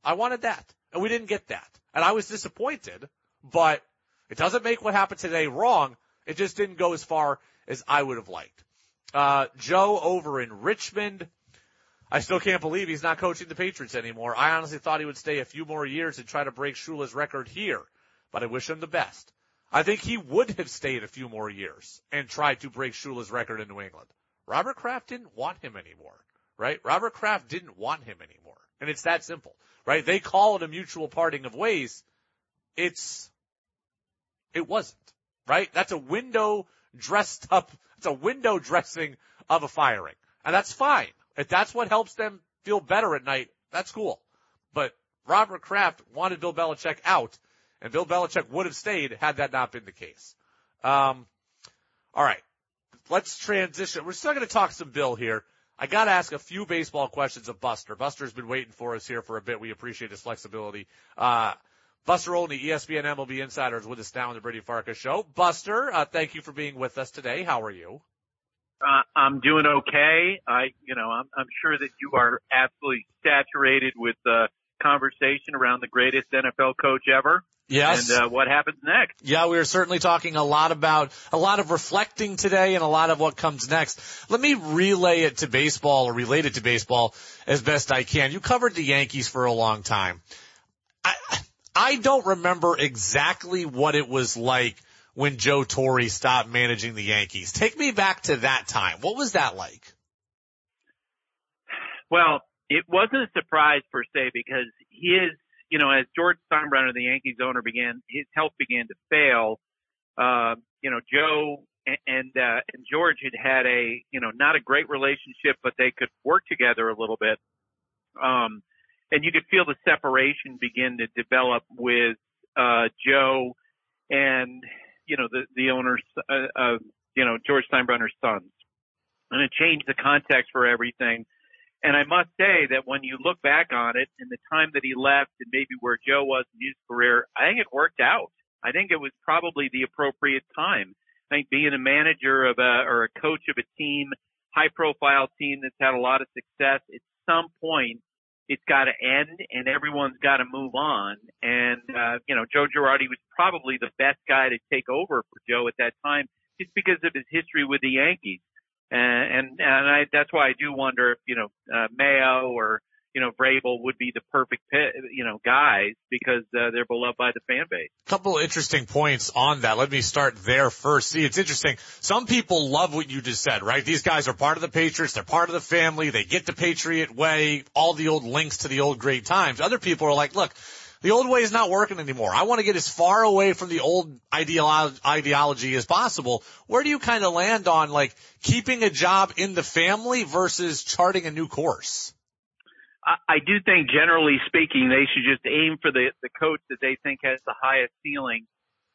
I wanted that, and we didn't get that. And I was disappointed, but it doesn't make what happened today wrong. It just didn't go as far as I would have liked. Joe over in Richmond. I still can't believe he's not coaching the Patriots anymore. I honestly thought he would stay a few more years and try to break Shula's record here, but I wish him the best. I think he would have stayed a few more years and tried to break Shula's record in New England. Robert Kraft didn't want him anymore, right? Robert Kraft didn't want him anymore. And it's that simple, right? They call it a mutual parting of ways. It wasn't, right? That's a window dressed up. It's a window dressing of a firing. And that's fine. If that's what helps them feel better at night, that's cool. But Robert Kraft wanted Bill Belichick out, and Bill Belichick would have stayed had that not been the case. All right, let's transition. We're still going to talk some Bill here. I got to ask a few baseball questions of Buster. Buster's been waiting for us here for a bit. We appreciate his flexibility. Buster Olney, ESPN MLB Insider, is with us now on the Brady Farkas Show. Buster, thank you for being with us today. How are you? I'm doing okay. I'm sure that you are absolutely saturated with conversation around the greatest NFL coach ever. Yes. And what happens next? Yeah, we are certainly talking a lot of reflecting today and a lot of what comes next. Let me relate it to baseball as best I can. You covered the Yankees for a long time. I don't remember exactly what it was like when Joe Torre stopped managing the Yankees. Take me back to that time. What was that like? Well, it wasn't a surprise per se because as George Steinbrenner, the Yankees owner, his health began to fail. Joe and George had a, not a great relationship, but they could work together a little bit. And you could feel the separation begin to develop with, Joe and, the owners of, George Steinbrenner's sons. And it changed the context for everything. And I must say that when you look back on it and the time that he left and maybe where Joe was in his career, I think it worked out. I think it was probably the appropriate time. I think being a manager of or a coach of a team, high profile team that's had a lot of success, at some point it's got to end and everyone's got to move on. And, Joe Girardi was probably the best guy to take over for Joe at that time just because of his history with the Yankees. And that's why I do wonder if, Mayo or, Vrabel would be the perfect, guys because they're beloved by the fan base. Couple interesting points on that. Let me start there first. See, it's interesting. Some people love what you just said, right? These guys are part of the Patriots. They're part of the family. They get the Patriot way, all the old links to the old great times. Other people are like, look, the old way is not working anymore. I want to get as far away from the old ideology as possible. Where do you kind of land on, like, keeping a job in the family versus charting a new course? I do think, generally speaking, they should just aim for the coach that they think has the highest ceiling.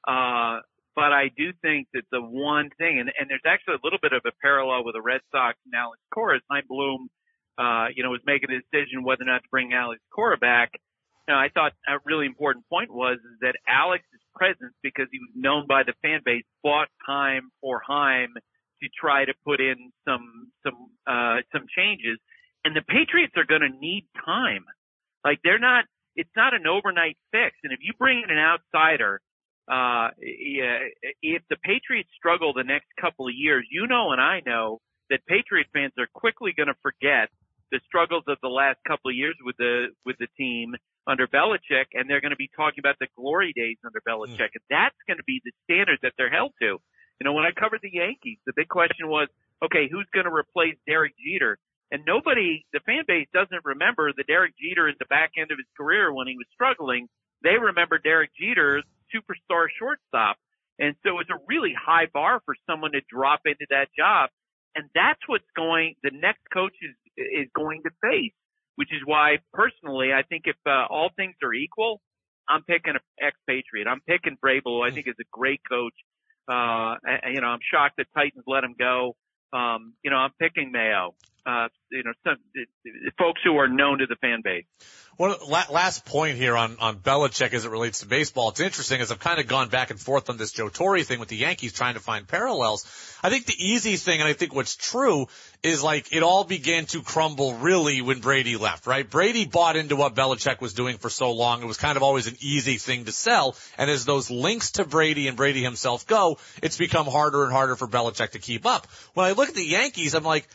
But I do think that the one thing, and there's actually a little bit of a parallel with the Red Sox and Alex Cora. Heim Bloom, was making a decision whether or not to bring Alex Cora back. Now, I thought a really important point was that Alex's presence, because he was known by the fan base, bought time for Heim to try to put in some changes. And the Patriots are going to need time. Like it's not an overnight fix. And if you bring in an outsider, if the Patriots struggle the next couple of years, and I know that Patriot fans are quickly going to forget the struggles of the last couple of years with the team under Belichick, and they're going to be talking about the glory days under Belichick. And that's going to be the standard that they're held to. When I covered the Yankees, the big question was, okay, who's going to replace Derek Jeter? And the fan base doesn't remember the Derek Jeter at the back end of his career when he was struggling. They remember Derek Jeter, superstar shortstop. And so it's a really high bar for someone to drop into that job. And that's the next coach is going to face, which is why personally I think if all things are equal, I'm picking an ex-Patriot. I'm picking Vrabel, who I think is a great coach. I'm shocked that Titans let him go. I'm picking Mayo. Folks who are known to the fan base. Well, last point here on Belichick as it relates to baseball. It's interesting as I've kind of gone back and forth on this Joe Torre thing with the Yankees trying to find parallels. I think the easy thing, and I think what's true, is like it all began to crumble really when Brady left, right? Brady bought into what Belichick was doing for so long. It was kind of always an easy thing to sell. And as those links to Brady and Brady himself go, it's become harder and harder for Belichick to keep up. When I look at the Yankees, I'm like,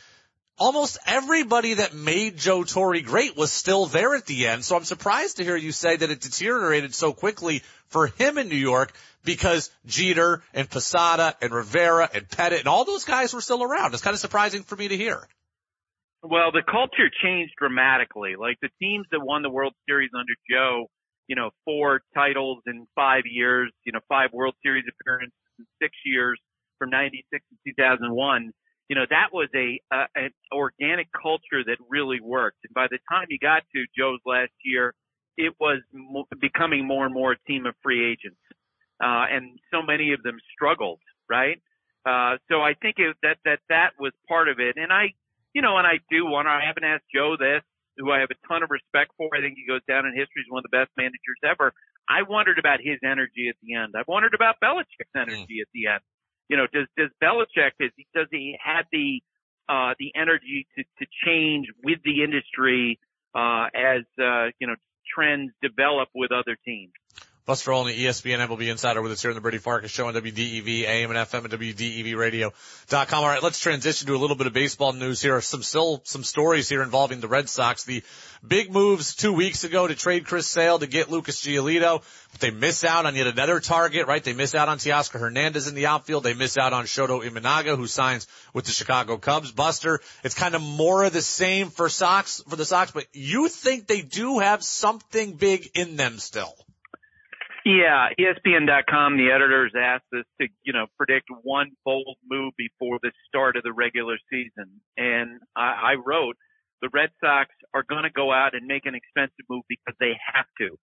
almost everybody that made Joe Torre great was still there at the end. So I'm surprised to hear you say that it deteriorated so quickly for him in New York because Jeter and Posada and Rivera and Pettit and all those guys were still around. It's kind of surprising for me to hear. Well, the culture changed dramatically. Like the teams that won the World Series under Joe, 4 titles in 5 years, 5 World Series appearances in 6 years from 96 to 2001. That was an organic culture that really worked. And by the time you got to Joe's last year, it was becoming more and more a team of free agents. And so many of them struggled, right? So I think that was part of it. And I haven't asked Joe this, who I have a ton of respect for. I think he goes down in history as one of the best managers ever. I wondered about his energy at the end. I wondered about Belichick's energy at the end. Does Belichick, does he have the energy to change with the industry, as trends develop with other teams? Buster Olney, ESPN MLB Insider with us here on the Brady Farkas Show on WDEV, AM and FM at WDEVradio.com. All right, let's transition to a little bit of baseball news here. Some stories here involving the Red Sox. The big moves 2 weeks ago to trade Chris Sale to get Lucas Giolito. But they miss out on yet another target, right? They miss out on Teoscar Hernandez in the outfield. They miss out on Shoto Imanaga, who signs with the Chicago Cubs. Buster, it's kind of more of the same for the Sox, but you think they do have something big in them still? Yeah, ESPN.com, the editors asked us to, predict one bold move before the start of the regular season. And I wrote, the Red Sox are going to go out and make an expensive move because they have to.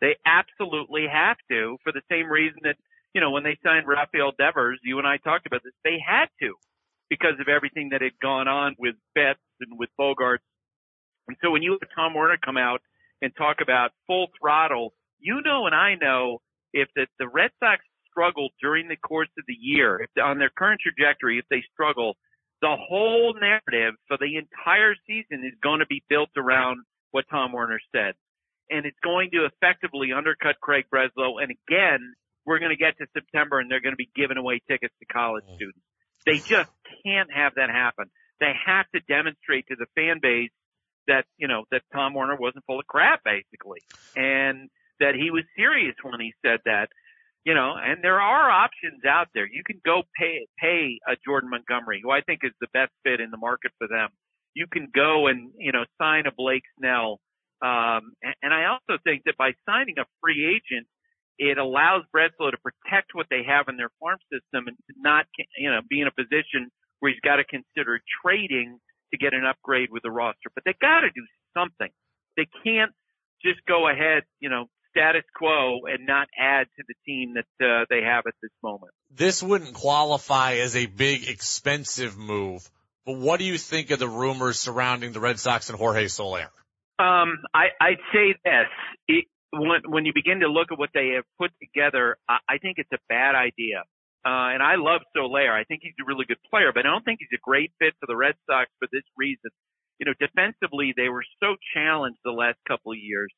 They absolutely have to, for the same reason that, when they signed Rafael Devers, you and I talked about this, they had to because of everything that had gone on with Betts and with Bogarts. And so when you have Tom Werner come out and talk about full throttle, and I know if the Red Sox struggle during the course of the year, if on their current trajectory, if they struggle, the whole narrative for the entire season is going to be built around what Tom Werner said. And it's going to effectively undercut Craig Breslow. And again, we're going to get to September and they're going to be giving away tickets to college students. They just can't have that happen. They have to demonstrate to the fan base that, that Tom Werner wasn't full of crap, basically. And that he was serious when he said that, and there are options out there. You can go pay a Jordan Montgomery, who I think is the best fit in the market for them. You can go and, sign a Blake Snell. And I also think that by signing a free agent, it allows Breslow to protect what they have in their farm system and to not, be in a position where he's got to consider trading to get an upgrade with the roster. But they got to do something. They can't just go ahead, status quo and not add to the team that they have at this moment. This wouldn't qualify as a big, expensive move, but what do you think of the rumors surrounding the Red Sox and Jorge Soler? I'd say this. When you begin to look at what they have put together, I think it's a bad idea. And I love Soler. I think he's a really good player, but I don't think he's a great fit for the Red Sox for this reason. Defensively, they were so challenged the last couple of years.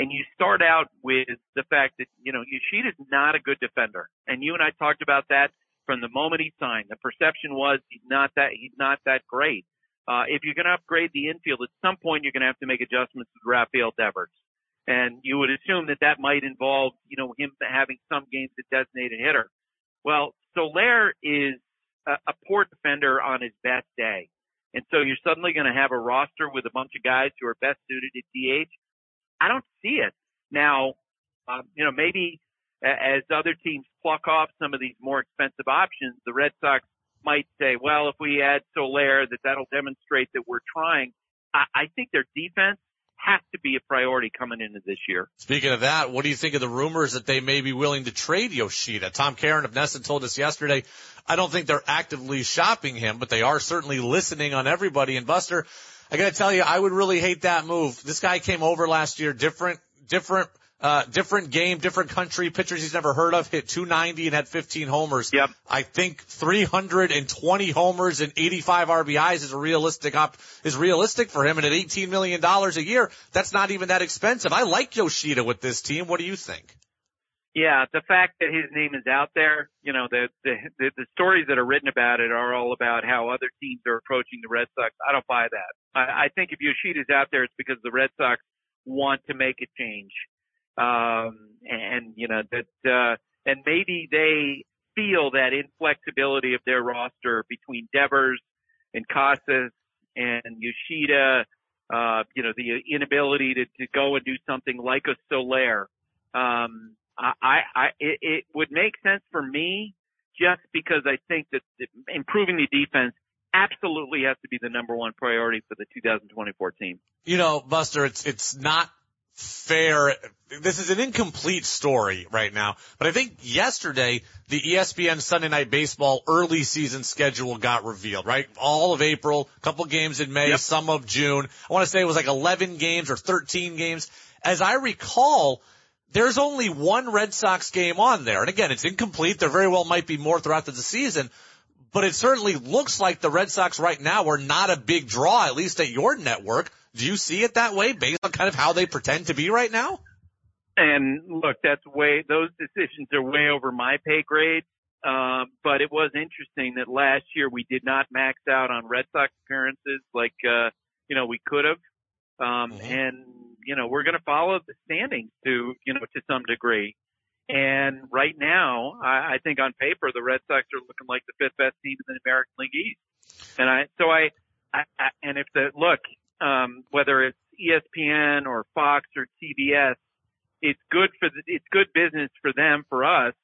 And you start out with the fact that, Yoshida's not a good defender. And you and I talked about that from the moment he signed. The perception was he's not that great. If you're going to upgrade the infield, at some point you're going to have to make adjustments with Rafael Devers. And you would assume that might involve, him having some games as designated hitter. Well, Soler is a poor defender on his best day. And so you're suddenly going to have a roster with a bunch of guys who are best suited at DH. I don't see it. Now, maybe as other teams pluck off some of these more expensive options, the Red Sox might say, well, if we add Soler, that'll demonstrate that we're trying. I think their defense has to be a priority coming into this year. Speaking of that, what do you think of the rumors that they may be willing to trade Yoshida? Tom Caron of Nesson told us yesterday, I don't think they're actively shopping him, but they are certainly listening on everybody. And Buster, I got to tell you, I would really hate that move. This guy came over last year, different game, different country, pitchers he's never heard of, hit 290 and had 15 homers. Yep. I think 320 homers and 85 RBIs is realistic for him. And at $18 million a year, that's not even that expensive. I like Yoshida with this team. What do you think? Yeah, the fact that his name is out there, you know, the stories that are written about it are all about how other teams are approaching the Red Sox. I don't buy that. I think if Yoshida's out there, it's because the Red Sox want to make a change. And you know, that, and maybe they feel that inflexibility of their roster between Devers and Casas and Yoshida, you know, the inability to go and do something like a Soler. It would make sense for me just because I think that improving the defense absolutely has to be the number one priority for the 2024 team. You know, Buster, it's not fair. This is an incomplete story right now, but I think yesterday the ESPN Sunday Night Baseball early season schedule got revealed, right? All of April, a couple games in May, yep. Some of June. I want to say it was like 11 games or 13 games. As I recall, there's only one Red Sox game on there. And again, it's incomplete. There very well might be more throughout the season, but it certainly looks like the Red Sox right now are not a big draw, at least at your network. Do you see it that way based on kind of how they pretend to be right now? And look, those decisions are way over my pay grade. But it was interesting that last year we did not max out on Red Sox appearances like, you know, we could have. And, you know, we're going to follow the standings to some degree. And right now, I think on paper, the Red Sox are looking like the fifth best team in the American League East. And whether it's ESPN or Fox or TBS, it's good it's good business for them, for us,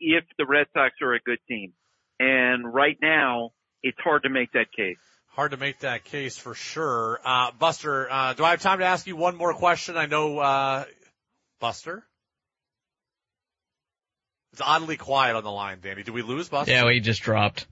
if the Red Sox are a good team. And right now, it's hard to make that case. Hard to make that case for sure. Buster, do I have time to ask you one more question? I know, Buster? It's oddly quiet on the line, Danny. Did we lose Buster? Yeah, he just dropped.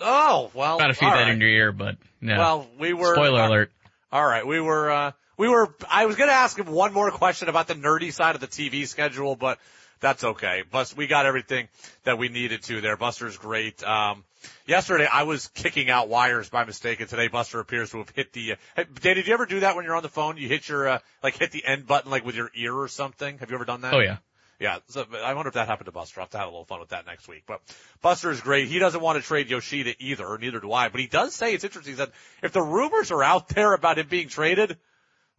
Oh, well, got to feed that right in your ear, but no. Well, we were spoiler alert. All right, we were. I was going to ask him one more question about the nerdy side of the TV schedule, but that's okay. But we got everything that we needed to there. Buster's great. Yesterday I was kicking out wires by mistake, and today Buster appears to have hit the. Hey, Danny, did you ever do that when you're on the phone? You hit your hit the end button like with your ear or something. Have you ever done that? Oh yeah. Yeah, so I wonder if that happened to Buster. I'll have to have a little fun with that next week. But Buster is great. He doesn't want to trade Yoshida either, neither do I. But he does say it's interesting that if the rumors are out there about him being traded,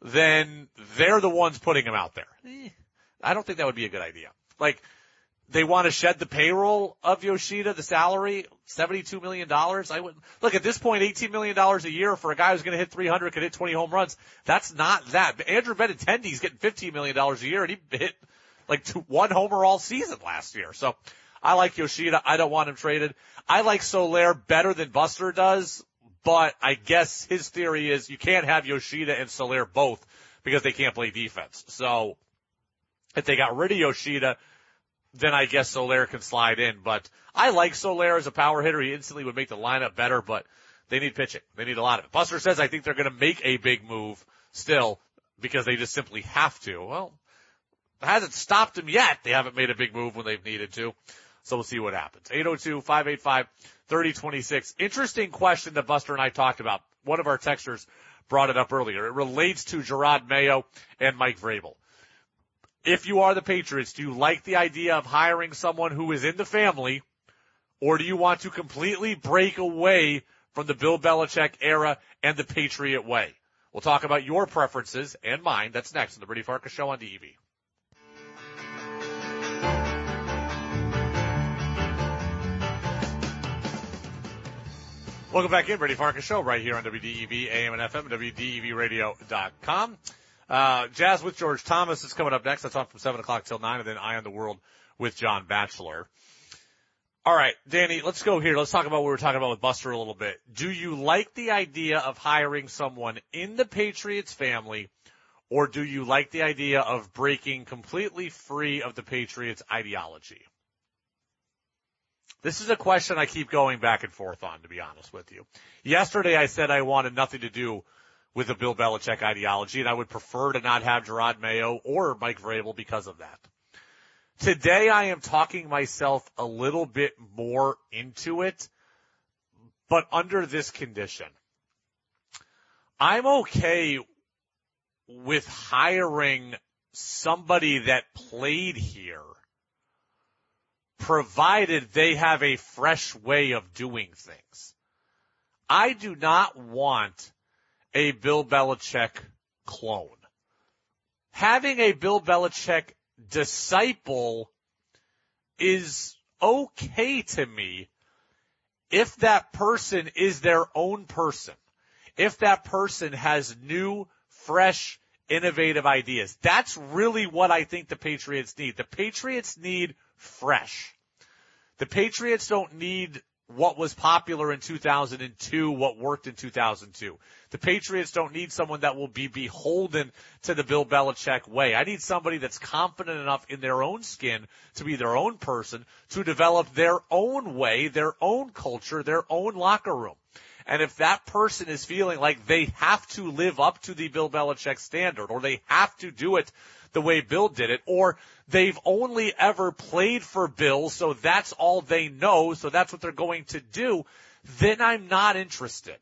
then they're the ones putting him out there. I don't think that would be a good idea. Like, they want to shed the payroll of Yoshida, the salary, $72 million. I wouldn't look at this point, $18 million a year for a guy who's going to hit 300, could hit 20 home runs. That's not that. But Andrew Benintendi's getting $15 million a year, and he hit like one homer all season last year. So I like Yoshida. I don't want him traded. I like Soler better than Buster does, but I guess his theory is you can't have Yoshida and Soler both because they can't play defense. So if they got rid of Yoshida, then I guess Soler can slide in. But I like Soler as a power hitter. He instantly would make the lineup better, but they need pitching. They need a lot of it. Buster says I think they're going to make a big move still because they just simply have to. Well, it hasn't stopped them yet. They haven't made a big move when they've needed to. So we'll see what happens. 802-585-3026. Interesting question that Buster and I talked about. One of our texters brought it up earlier. It relates to Gerard Mayo and Mike Vrabel. If you are the Patriots, do you like the idea of hiring someone who is in the family, or do you want to completely break away from the Bill Belichick era and the Patriot way? We'll talk about your preferences and mine. That's next on the Brady Farkas Show on DEV. Welcome back in, Brady Farkas Show, right here on WDEV, AM and FM, WDEVradio.com. Jazz with George Thomas is coming up next. That's on from 7 o'clock till 9, and then Eye on the World with John Batchelor. All right, Danny, let's go here. Let's talk about what we were talking about with Buster a little bit. Do you like the idea of hiring someone in the Patriots family, or do you like the idea of breaking completely free of the Patriots ideology? This is a question I keep going back and forth on, to be honest with you. Yesterday I said I wanted nothing to do with the Bill Belichick ideology, and I would prefer to not have Gerard Mayo or Mike Vrabel because of that. Today I am talking myself a little bit more into it, but under this condition. I'm okay with hiring somebody that played here, provided they have a fresh way of doing things. I do not want a Bill Belichick clone. Having a Bill Belichick disciple is okay to me if that person is their own person, if that person has new, fresh, innovative ideas. That's really what I think the Patriots need. The Patriots need fresh. The Patriots don't need what was popular in 2002, what worked in 2002. The Patriots don't need someone that will be beholden to the Bill Belichick way. I need somebody that's confident enough in their own skin to be their own person, to develop their own way, their own culture, their own locker room. And if that person is feeling like they have to live up to the Bill Belichick standard, or they have to do it the way Bill did it, or they've only ever played for Bill, so that's all they know, so that's what they're going to do, then I'm not interested.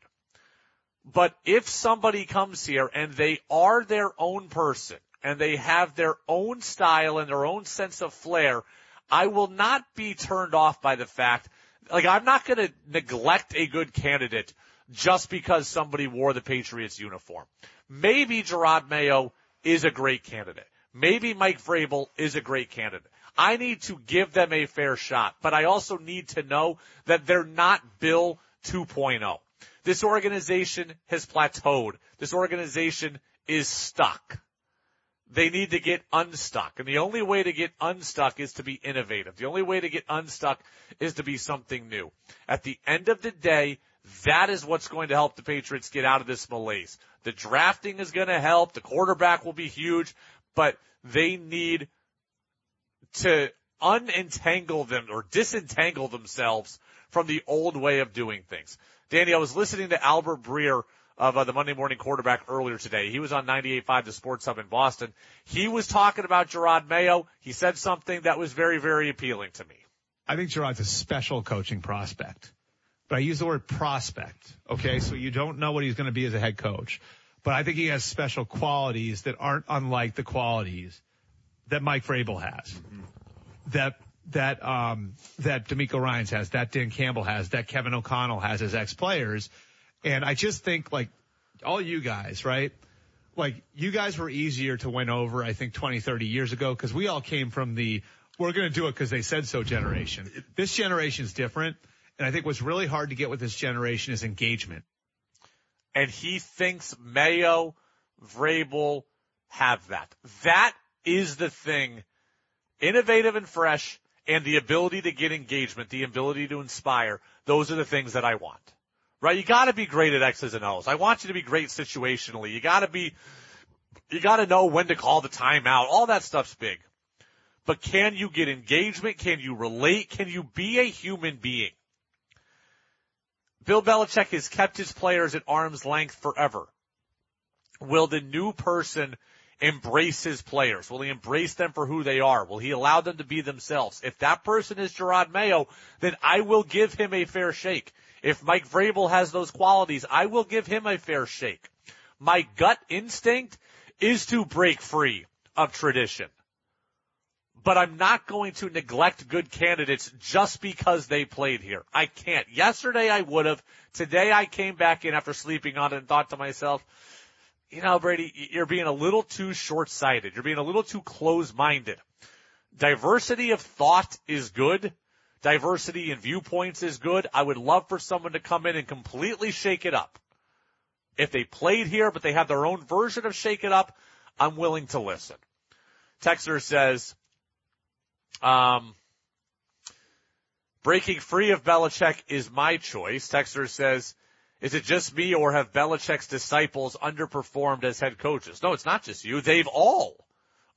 But if somebody comes here and they are their own person, and they have their own style and their own sense of flair, I will not be turned off by the fact, like, I'm not going to neglect a good candidate just because somebody wore the Patriots uniform. Maybe Gerard Mayo is a great candidate. Maybe Mike Vrabel is a great candidate. I need to give them a fair shot, but I also need to know that they're not Bill 2.0. This organization has plateaued. This organization is stuck. They need to get unstuck, and the only way to get unstuck is to be innovative. The only way to get unstuck is to be something new. At the end of the day, that is what's going to help the Patriots get out of this malaise. The drafting is going to help. The quarterback will be huge, but they need to unentangle them or disentangle themselves from the old way of doing things. Danny, I was listening to Albert Breer of the Monday Morning Quarterback earlier today. He was on 98.5, the Sports Hub in Boston. He was talking about Gerard Mayo. He said something that was very, very appealing to me. I think Gerard's a special coaching prospect. But I use the word prospect, okay? So you don't know what he's going to be as a head coach. But I think he has special qualities that aren't unlike the qualities that Mike Vrabel has, that DeMeco Ryans has, that Dan Campbell has, that Kevin O'Connell has as ex-players. And I just think, like, all you guys, right, like, you guys were easier to win over, I think, 20, 30 years ago, because we all came from the we're going to do it because they said so generation. This generation is different. And I think what's really hard to get with this generation is engagement. And he thinks Mayo, Vrabel have that. That is the thing. Innovative and fresh and the ability to get engagement, the ability to inspire, those are the things that I want. Right? You gotta be great at X's and O's. I want you to be great situationally. You gotta know when to call the timeout. All that stuff's big. But can you get engagement? Can you relate? Can you be a human being? Bill Belichick has kept his players at arm's length forever. Will the new person embrace his players? Will he embrace them for who they are? Will he allow them to be themselves? If that person is Gerard Mayo, then I will give him a fair shake. If Mike Vrabel has those qualities, I will give him a fair shake. My gut instinct is to break free of tradition. But I'm not going to neglect good candidates just because they played here. I can't. Yesterday I would have. Today I came back in after sleeping on it and thought to myself, you know, Brady, you're being a little too short-sighted. You're being a little too close-minded. Diversity of thought is good. Diversity in viewpoints is good. I would love for someone to come in and completely shake it up. If they played here but they have their own version of shake it up, I'm willing to listen. Texter says, Breaking free of Belichick is my choice. Texter says, is it just me or have Belichick's disciples underperformed as head coaches? No, it's not just you. They've all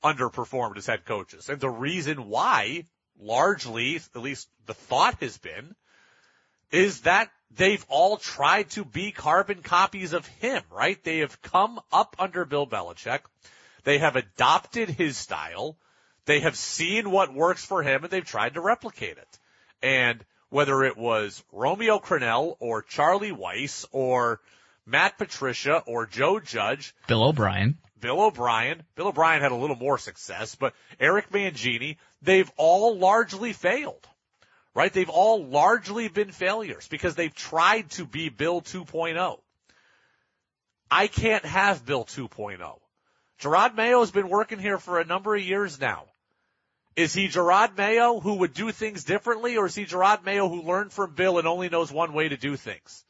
underperformed as head coaches. And the reason why, largely, at least the thought has been, is that they've all tried to be carbon copies of him, right? They have come up under Bill Belichick. They have adopted his style. They have seen what works for him, and they've tried to replicate it. And whether it was Romeo Crennel or Charlie Weiss or Matt Patricia or Joe Judge. Bill O'Brien. Bill O'Brien had a little more success, but Eric Mangini, they've all largely failed, right? They've all largely been failures because they've tried to be Bill 2.0. I can't have Bill 2.0. Gerard Mayo has been working here for a number of years now. Is he Gerard Mayo who would do things differently, or is he Gerard Mayo who learned from Bill and only knows one way to do things?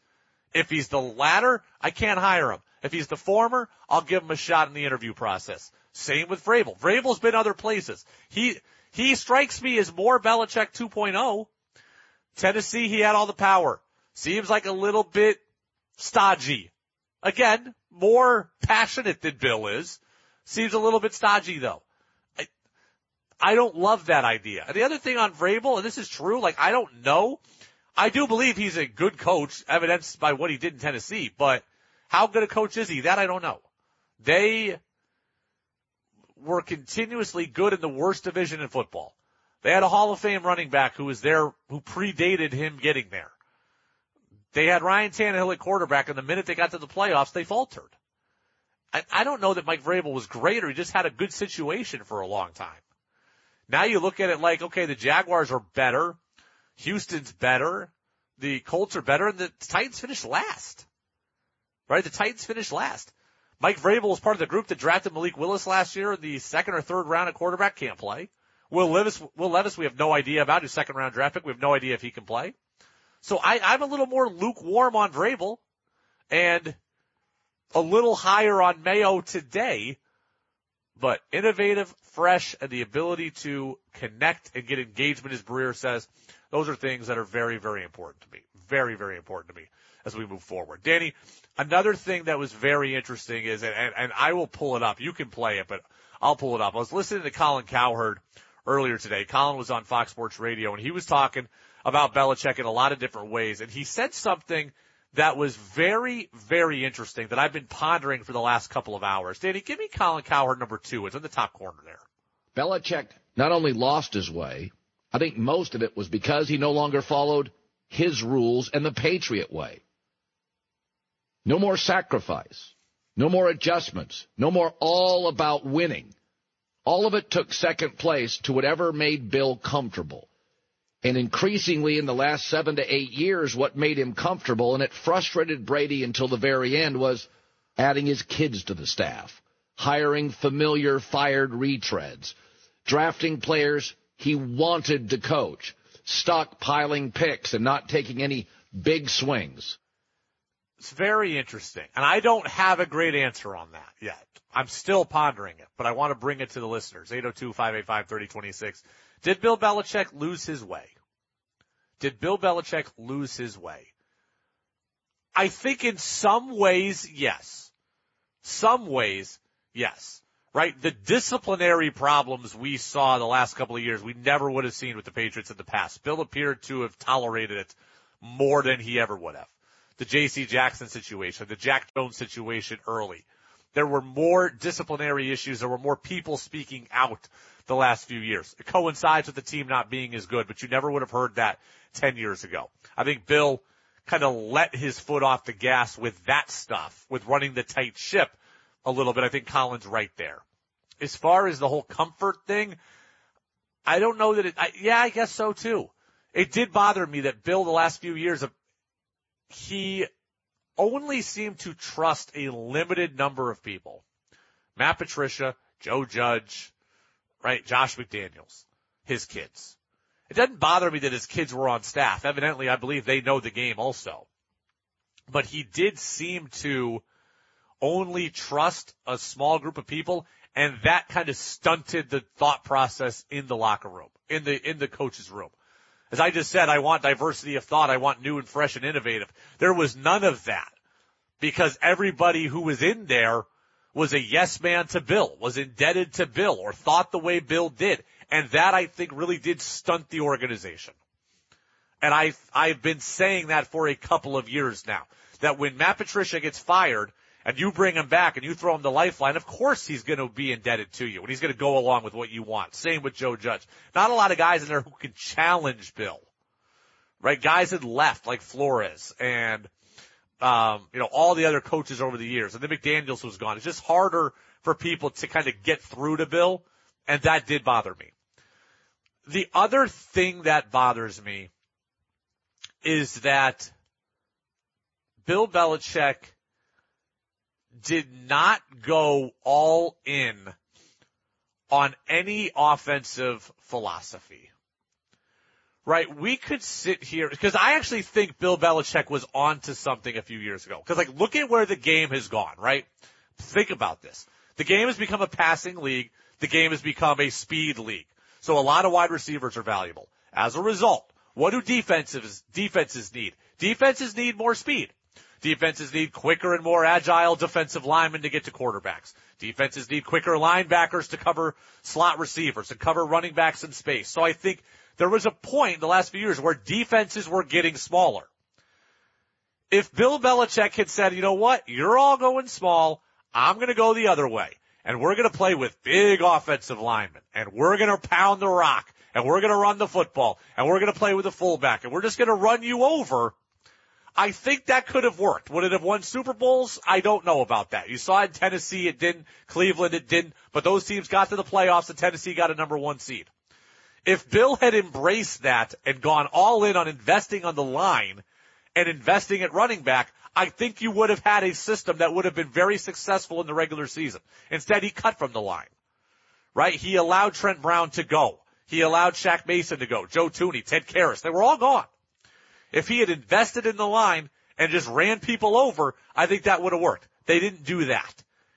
If he's the latter, I can't hire him. If he's the former, I'll give him a shot in the interview process. Same with Vrabel. Vrabel's been other places. He strikes me as more Belichick 2.0. Tennessee, he had all the power. Seems like a little bit stodgy. Again, more passionate than Bill is. Seems a little bit stodgy, though. I don't love that idea. And the other thing on Vrabel, and this is true, like, I don't know. I do believe he's a good coach, evidenced by what he did in Tennessee, but how good a coach is he? That I don't know. They were continuously good in the worst division in football. They had a Hall of Fame running back who was there, who predated him getting there. They had Ryan Tannehill at quarterback, and the minute they got to the playoffs, they faltered. I don't know that Mike Vrabel was great, or he just had a good situation for a long time. Now you look at it like, okay, the Jaguars are better, Houston's better, the Colts are better, and the Titans finished last. Right? The Titans finished last. Mike Vrabel was part of the group that drafted Malik Willis last year in the second or third round of quarterback, can't play. Will Levis, we have no idea about his second round draft pick. We have no idea if he can play. So I'm a little more lukewarm on Vrabel and a little higher on Mayo today. But innovative, fresh, and the ability to connect and get engagement, as Breer says, those are things that are very, very important to me. Very, very important to me as we move forward. Danny, another thing that was very interesting is, and I will pull it up. You can play it, but I'll pull it up. I was listening to Colin Cowherd earlier today. Colin was on Fox Sports Radio, and he was talking about Belichick in a lot of different ways. And he said something that was very, very interesting that I've been pondering for the last couple of hours. Danny, give me Colin Cowherd number 2. It's in the top corner there. Belichick not only lost his way, I think most of it was because he no longer followed his rules and the Patriot way. No more sacrifice. No more adjustments. No more all about winning. All of it took second place to whatever made Bill comfortable. And increasingly in the last 7 to 8 years, what made him comfortable, and it frustrated Brady until the very end, was adding his kids to the staff, hiring familiar fired retreads, drafting players he wanted to coach, stockpiling picks and not taking any big swings. It's very interesting, and I don't have a great answer on that yet. I'm still pondering it, but I want to bring it to the listeners. 802-585-3026. Did Bill Belichick lose his way? Did Bill Belichick lose his way? I think in some ways, yes. Some ways, yes. Right? The disciplinary problems we saw the last couple of years, we never would have seen with the Patriots in the past. Bill appeared to have tolerated it more than he ever would have. The J.C. Jackson situation, the Jack Jones situation early. There were more disciplinary issues. There were more people speaking out the last few years. It coincides with the team not being as good, but you never would have heard that 10 years ago. I think Bill kind of let his foot off the gas with that stuff, with running the tight ship a little bit. I think Colin's right there. As far as the whole comfort thing, I don't know that yeah, I guess so too. It did bother me that Bill the last few years, he only seemed to trust a limited number of people. Matt Patricia, Joe Judge, right? Josh McDaniels, his kids. It doesn't bother me that his kids were on staff. Evidently, I believe they know the game also. But he did seem to only trust a small group of people, and that kind of stunted the thought process in the locker room, in the coach's room. As I just said, I want diversity of thought. I want new and fresh and innovative. There was none of that because everybody who was in there was a yes man to Bill, was indebted to Bill, or thought the way Bill did. And that, I think, really did stunt the organization. And I've been saying that for a couple of years now, that when Matt Patricia gets fired and you bring him back and you throw him the lifeline, of course he's going to be indebted to you and he's going to go along with what you want. Same with Joe Judge. Not a lot of guys in there who can challenge Bill, right? Guys had left like Flores and, all the other coaches over the years, and then McDaniels was gone. It's just harder for people to kind of get through to Bill, and that did bother me. The other thing that bothers me is that Bill Belichick did not go all in on any offensive philosophy, right? We could sit here, because I actually think Bill Belichick was onto something a few years ago. Because, look at where the game has gone, right? Think about this. The game has become a passing league. The game has become a speed league. So a lot of wide receivers are valuable. As a result, what do defenses need? Defenses need more speed. Defenses need quicker and more agile defensive linemen to get to quarterbacks. Defenses need quicker linebackers to cover slot receivers, to cover running backs in space. So I think there was a point in the last few years where defenses were getting smaller. If Bill Belichick had said, you know what, you're all going small, I'm going to go the other way, and we're going to play with big offensive linemen, and we're going to pound the rock, and we're going to run the football, and we're going to play with the fullback, and we're just going to run you over, I think that could have worked. Would it have won Super Bowls? I don't know about that. You saw in Tennessee, it didn't. Cleveland, it didn't. But those teams got to the playoffs, and Tennessee got a number 1 seed. If Bill had embraced that and gone all in on investing on the line and investing at running back, I think you would have had a system that would have been very successful in the regular season. Instead, he cut from the line, right? He allowed Trent Brown to go. He allowed Shaq Mason to go, Joe Tooney, Ted Karras. They were all gone. If he had invested in the line and just ran people over, I think that would have worked. They didn't do that.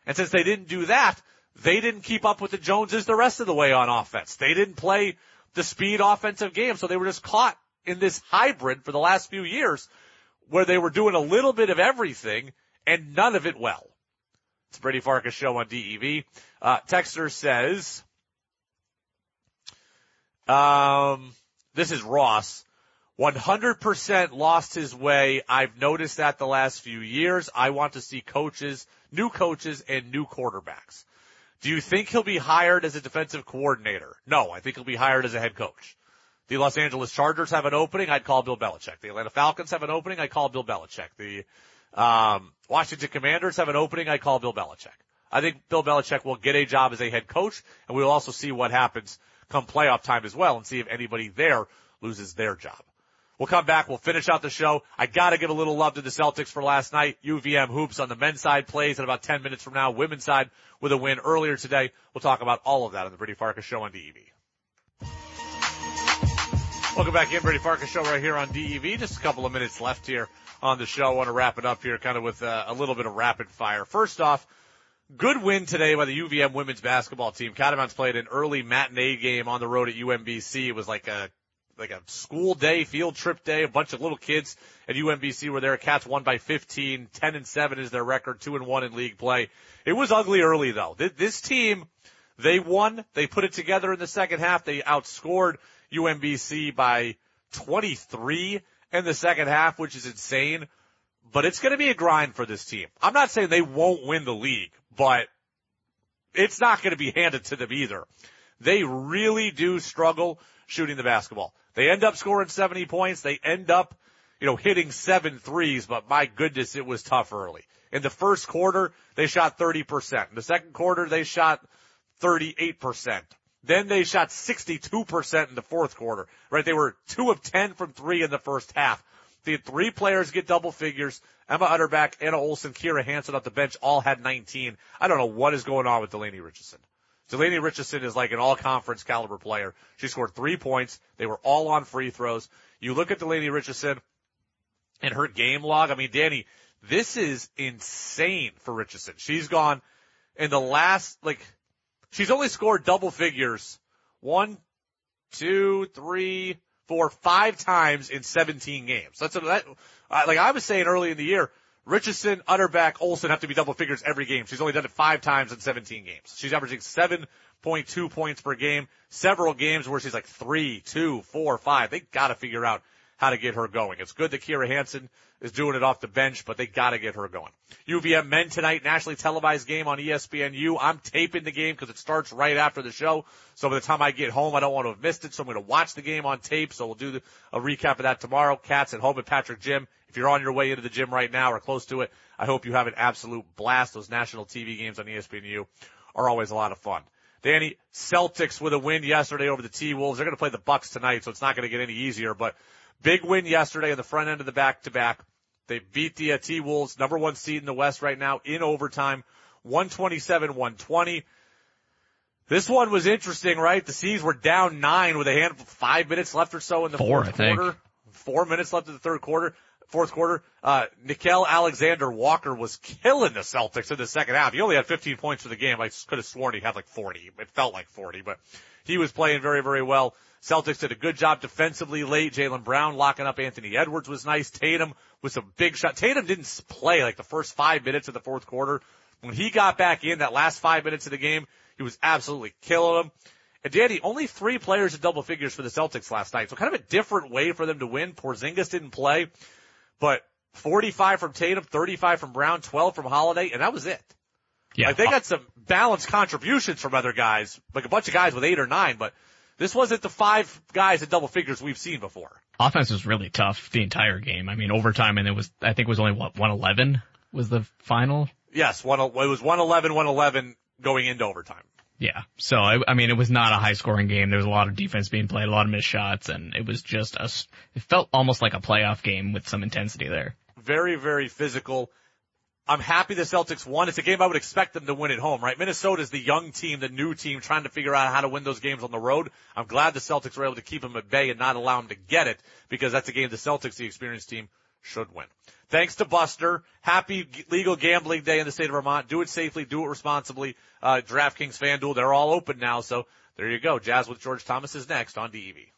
And since they didn't do that, they didn't keep up with the Joneses the rest of the way on offense. They didn't play the speed offensive game, so they were just caught in this hybrid for the last few years where they were doing a little bit of everything and none of it well. It's Brady Farkas show on DEV. Texter says, this is Ross. 100% lost his way. I've noticed that the last few years. I want to see new coaches, and new quarterbacks. Do you think he'll be hired as a defensive coordinator? No, I think he'll be hired as a head coach. The Los Angeles Chargers have an opening. I'd call Bill Belichick. The Atlanta Falcons have an opening. I call Bill Belichick. The Washington Commanders have an opening. I call Bill Belichick. I think Bill Belichick will get a job as a head coach, and we will also see what happens come playoff time as well and see if anybody there loses their job. We'll come back. We'll finish out the show. I got to give a little love to the Celtics for last night. UVM hoops on the men's side plays in about 10 minutes from now. Women's side with a win earlier today. We'll talk about all of that on the Brady Farkas show on DEV. Welcome back in. Brady Farkas show right here on DEV. Just a couple of minutes left here on the show. I want to wrap it up here kind of with a little bit of rapid fire. First off, good win today by the UVM women's basketball team. Catamounts played an early matinee game on the road at UMBC. It was like a school day, field trip day, a bunch of little kids at UMBC were there. Cats won by 15, 10-7 is their record, 2-1 in league play. It was ugly early though. This team, they won, they put it together in the second half, they outscored UMBC by 23 in the second half, which is insane, but it's going to be a grind for this team. I'm not saying they won't win the league, but it's not going to be handed to them either. They really do struggle shooting the basketball. They end up scoring 70 points. They end up, hitting 7 threes, but my goodness, it was tough early. In the first quarter, they shot 30%. In the second quarter, they shot 38%. Then they shot 62% in the fourth quarter, right? They were 2 of 10 from 3 in the first half. They had 3 players get double figures. Emma Utterback, Anna Olson, Kira Hansen off the bench all had 19. I don't know what is going on with Delaney Richardson. Delaney Richardson is like an all-conference caliber player. She scored 3 points. They were all on free throws. You look at Delaney Richardson and her game log. I mean, Danny, this is insane for Richardson. She's gone in the last, she's only scored double figures 1, 2, 3, for 5 times in 17 games. That's like I was saying early in the year, Richardson, Utterback, Olsen have to be double figures every game. She's only done it 5 times in 17 games. She's averaging 7.2 points per game. Several games where she's like 3, 2, 4, 5. They got to figure out how to get her going. It's good that Kira Hansen is doing it off the bench, but they got to get her going. UVM men tonight, nationally televised game on ESPNU. I'm taping the game because it starts right after the show. So by the time I get home, I don't want to have missed it. So I'm going to watch the game on tape. So we'll do a recap of that tomorrow. Cats at home at Patrick Gym. If you're on your way into the gym right now or close to it, I hope you have an absolute blast. Those national TV games on ESPNU are always a lot of fun. Danny, Celtics with a win yesterday over the T-Wolves. They're going to play the Bucks tonight, so it's not going to get any easier, but big win yesterday in the front end of the back-to-back. They beat the T-Wolves, number one seed in the West right now, in overtime, 127-120. This one was interesting, right? The C's were down 9 with a handful, 5 minutes left or so in the fourth quarter. 4 minutes left in the fourth quarter. Nickel Alexander Walker was killing the Celtics in the second half. He only had 15 points for the game. I could have sworn he had like 40. It felt like 40, but he was playing very, very well. Celtics did a good job defensively late. Jaylen Brown locking up Anthony Edwards was nice. Tatum with some big shots. Tatum didn't play like the first 5 minutes of the fourth quarter. When he got back in that last 5 minutes of the game, he was absolutely killing them. And Danny, only 3 players in double figures for the Celtics last night. So kind of a different way for them to win. Porzingis didn't play, but 45 from Tatum, 35 from Brown, 12 from Holiday, and that was it. Yeah. Like they got some balanced contributions from other guys, like a bunch of guys with 8 or 9, but this wasn't the 5 guys at double figures we've seen before. Offense was really tough the entire game. I mean, overtime, and I think it was only, what, 111 was the final? Yes, it was 111 going into overtime. Yeah, so, I mean, it was not a high-scoring game. There was a lot of defense being played, a lot of missed shots, and it was just it felt almost like a playoff game with some intensity there. Very, very physical. I'm happy the Celtics won. It's a game I would expect them to win at home, right? Minnesota's the young team, the new team, trying to figure out how to win those games on the road. I'm glad the Celtics were able to keep them at bay and not allow them to get it, because that's a game the Celtics, the experienced team, should win. Thanks to Buster. Happy legal gambling day in the state of Vermont. Do it safely. Do it responsibly. DraftKings, FanDuel, they're all open now. So there you go. Jazz with George Thomas is next on DEV.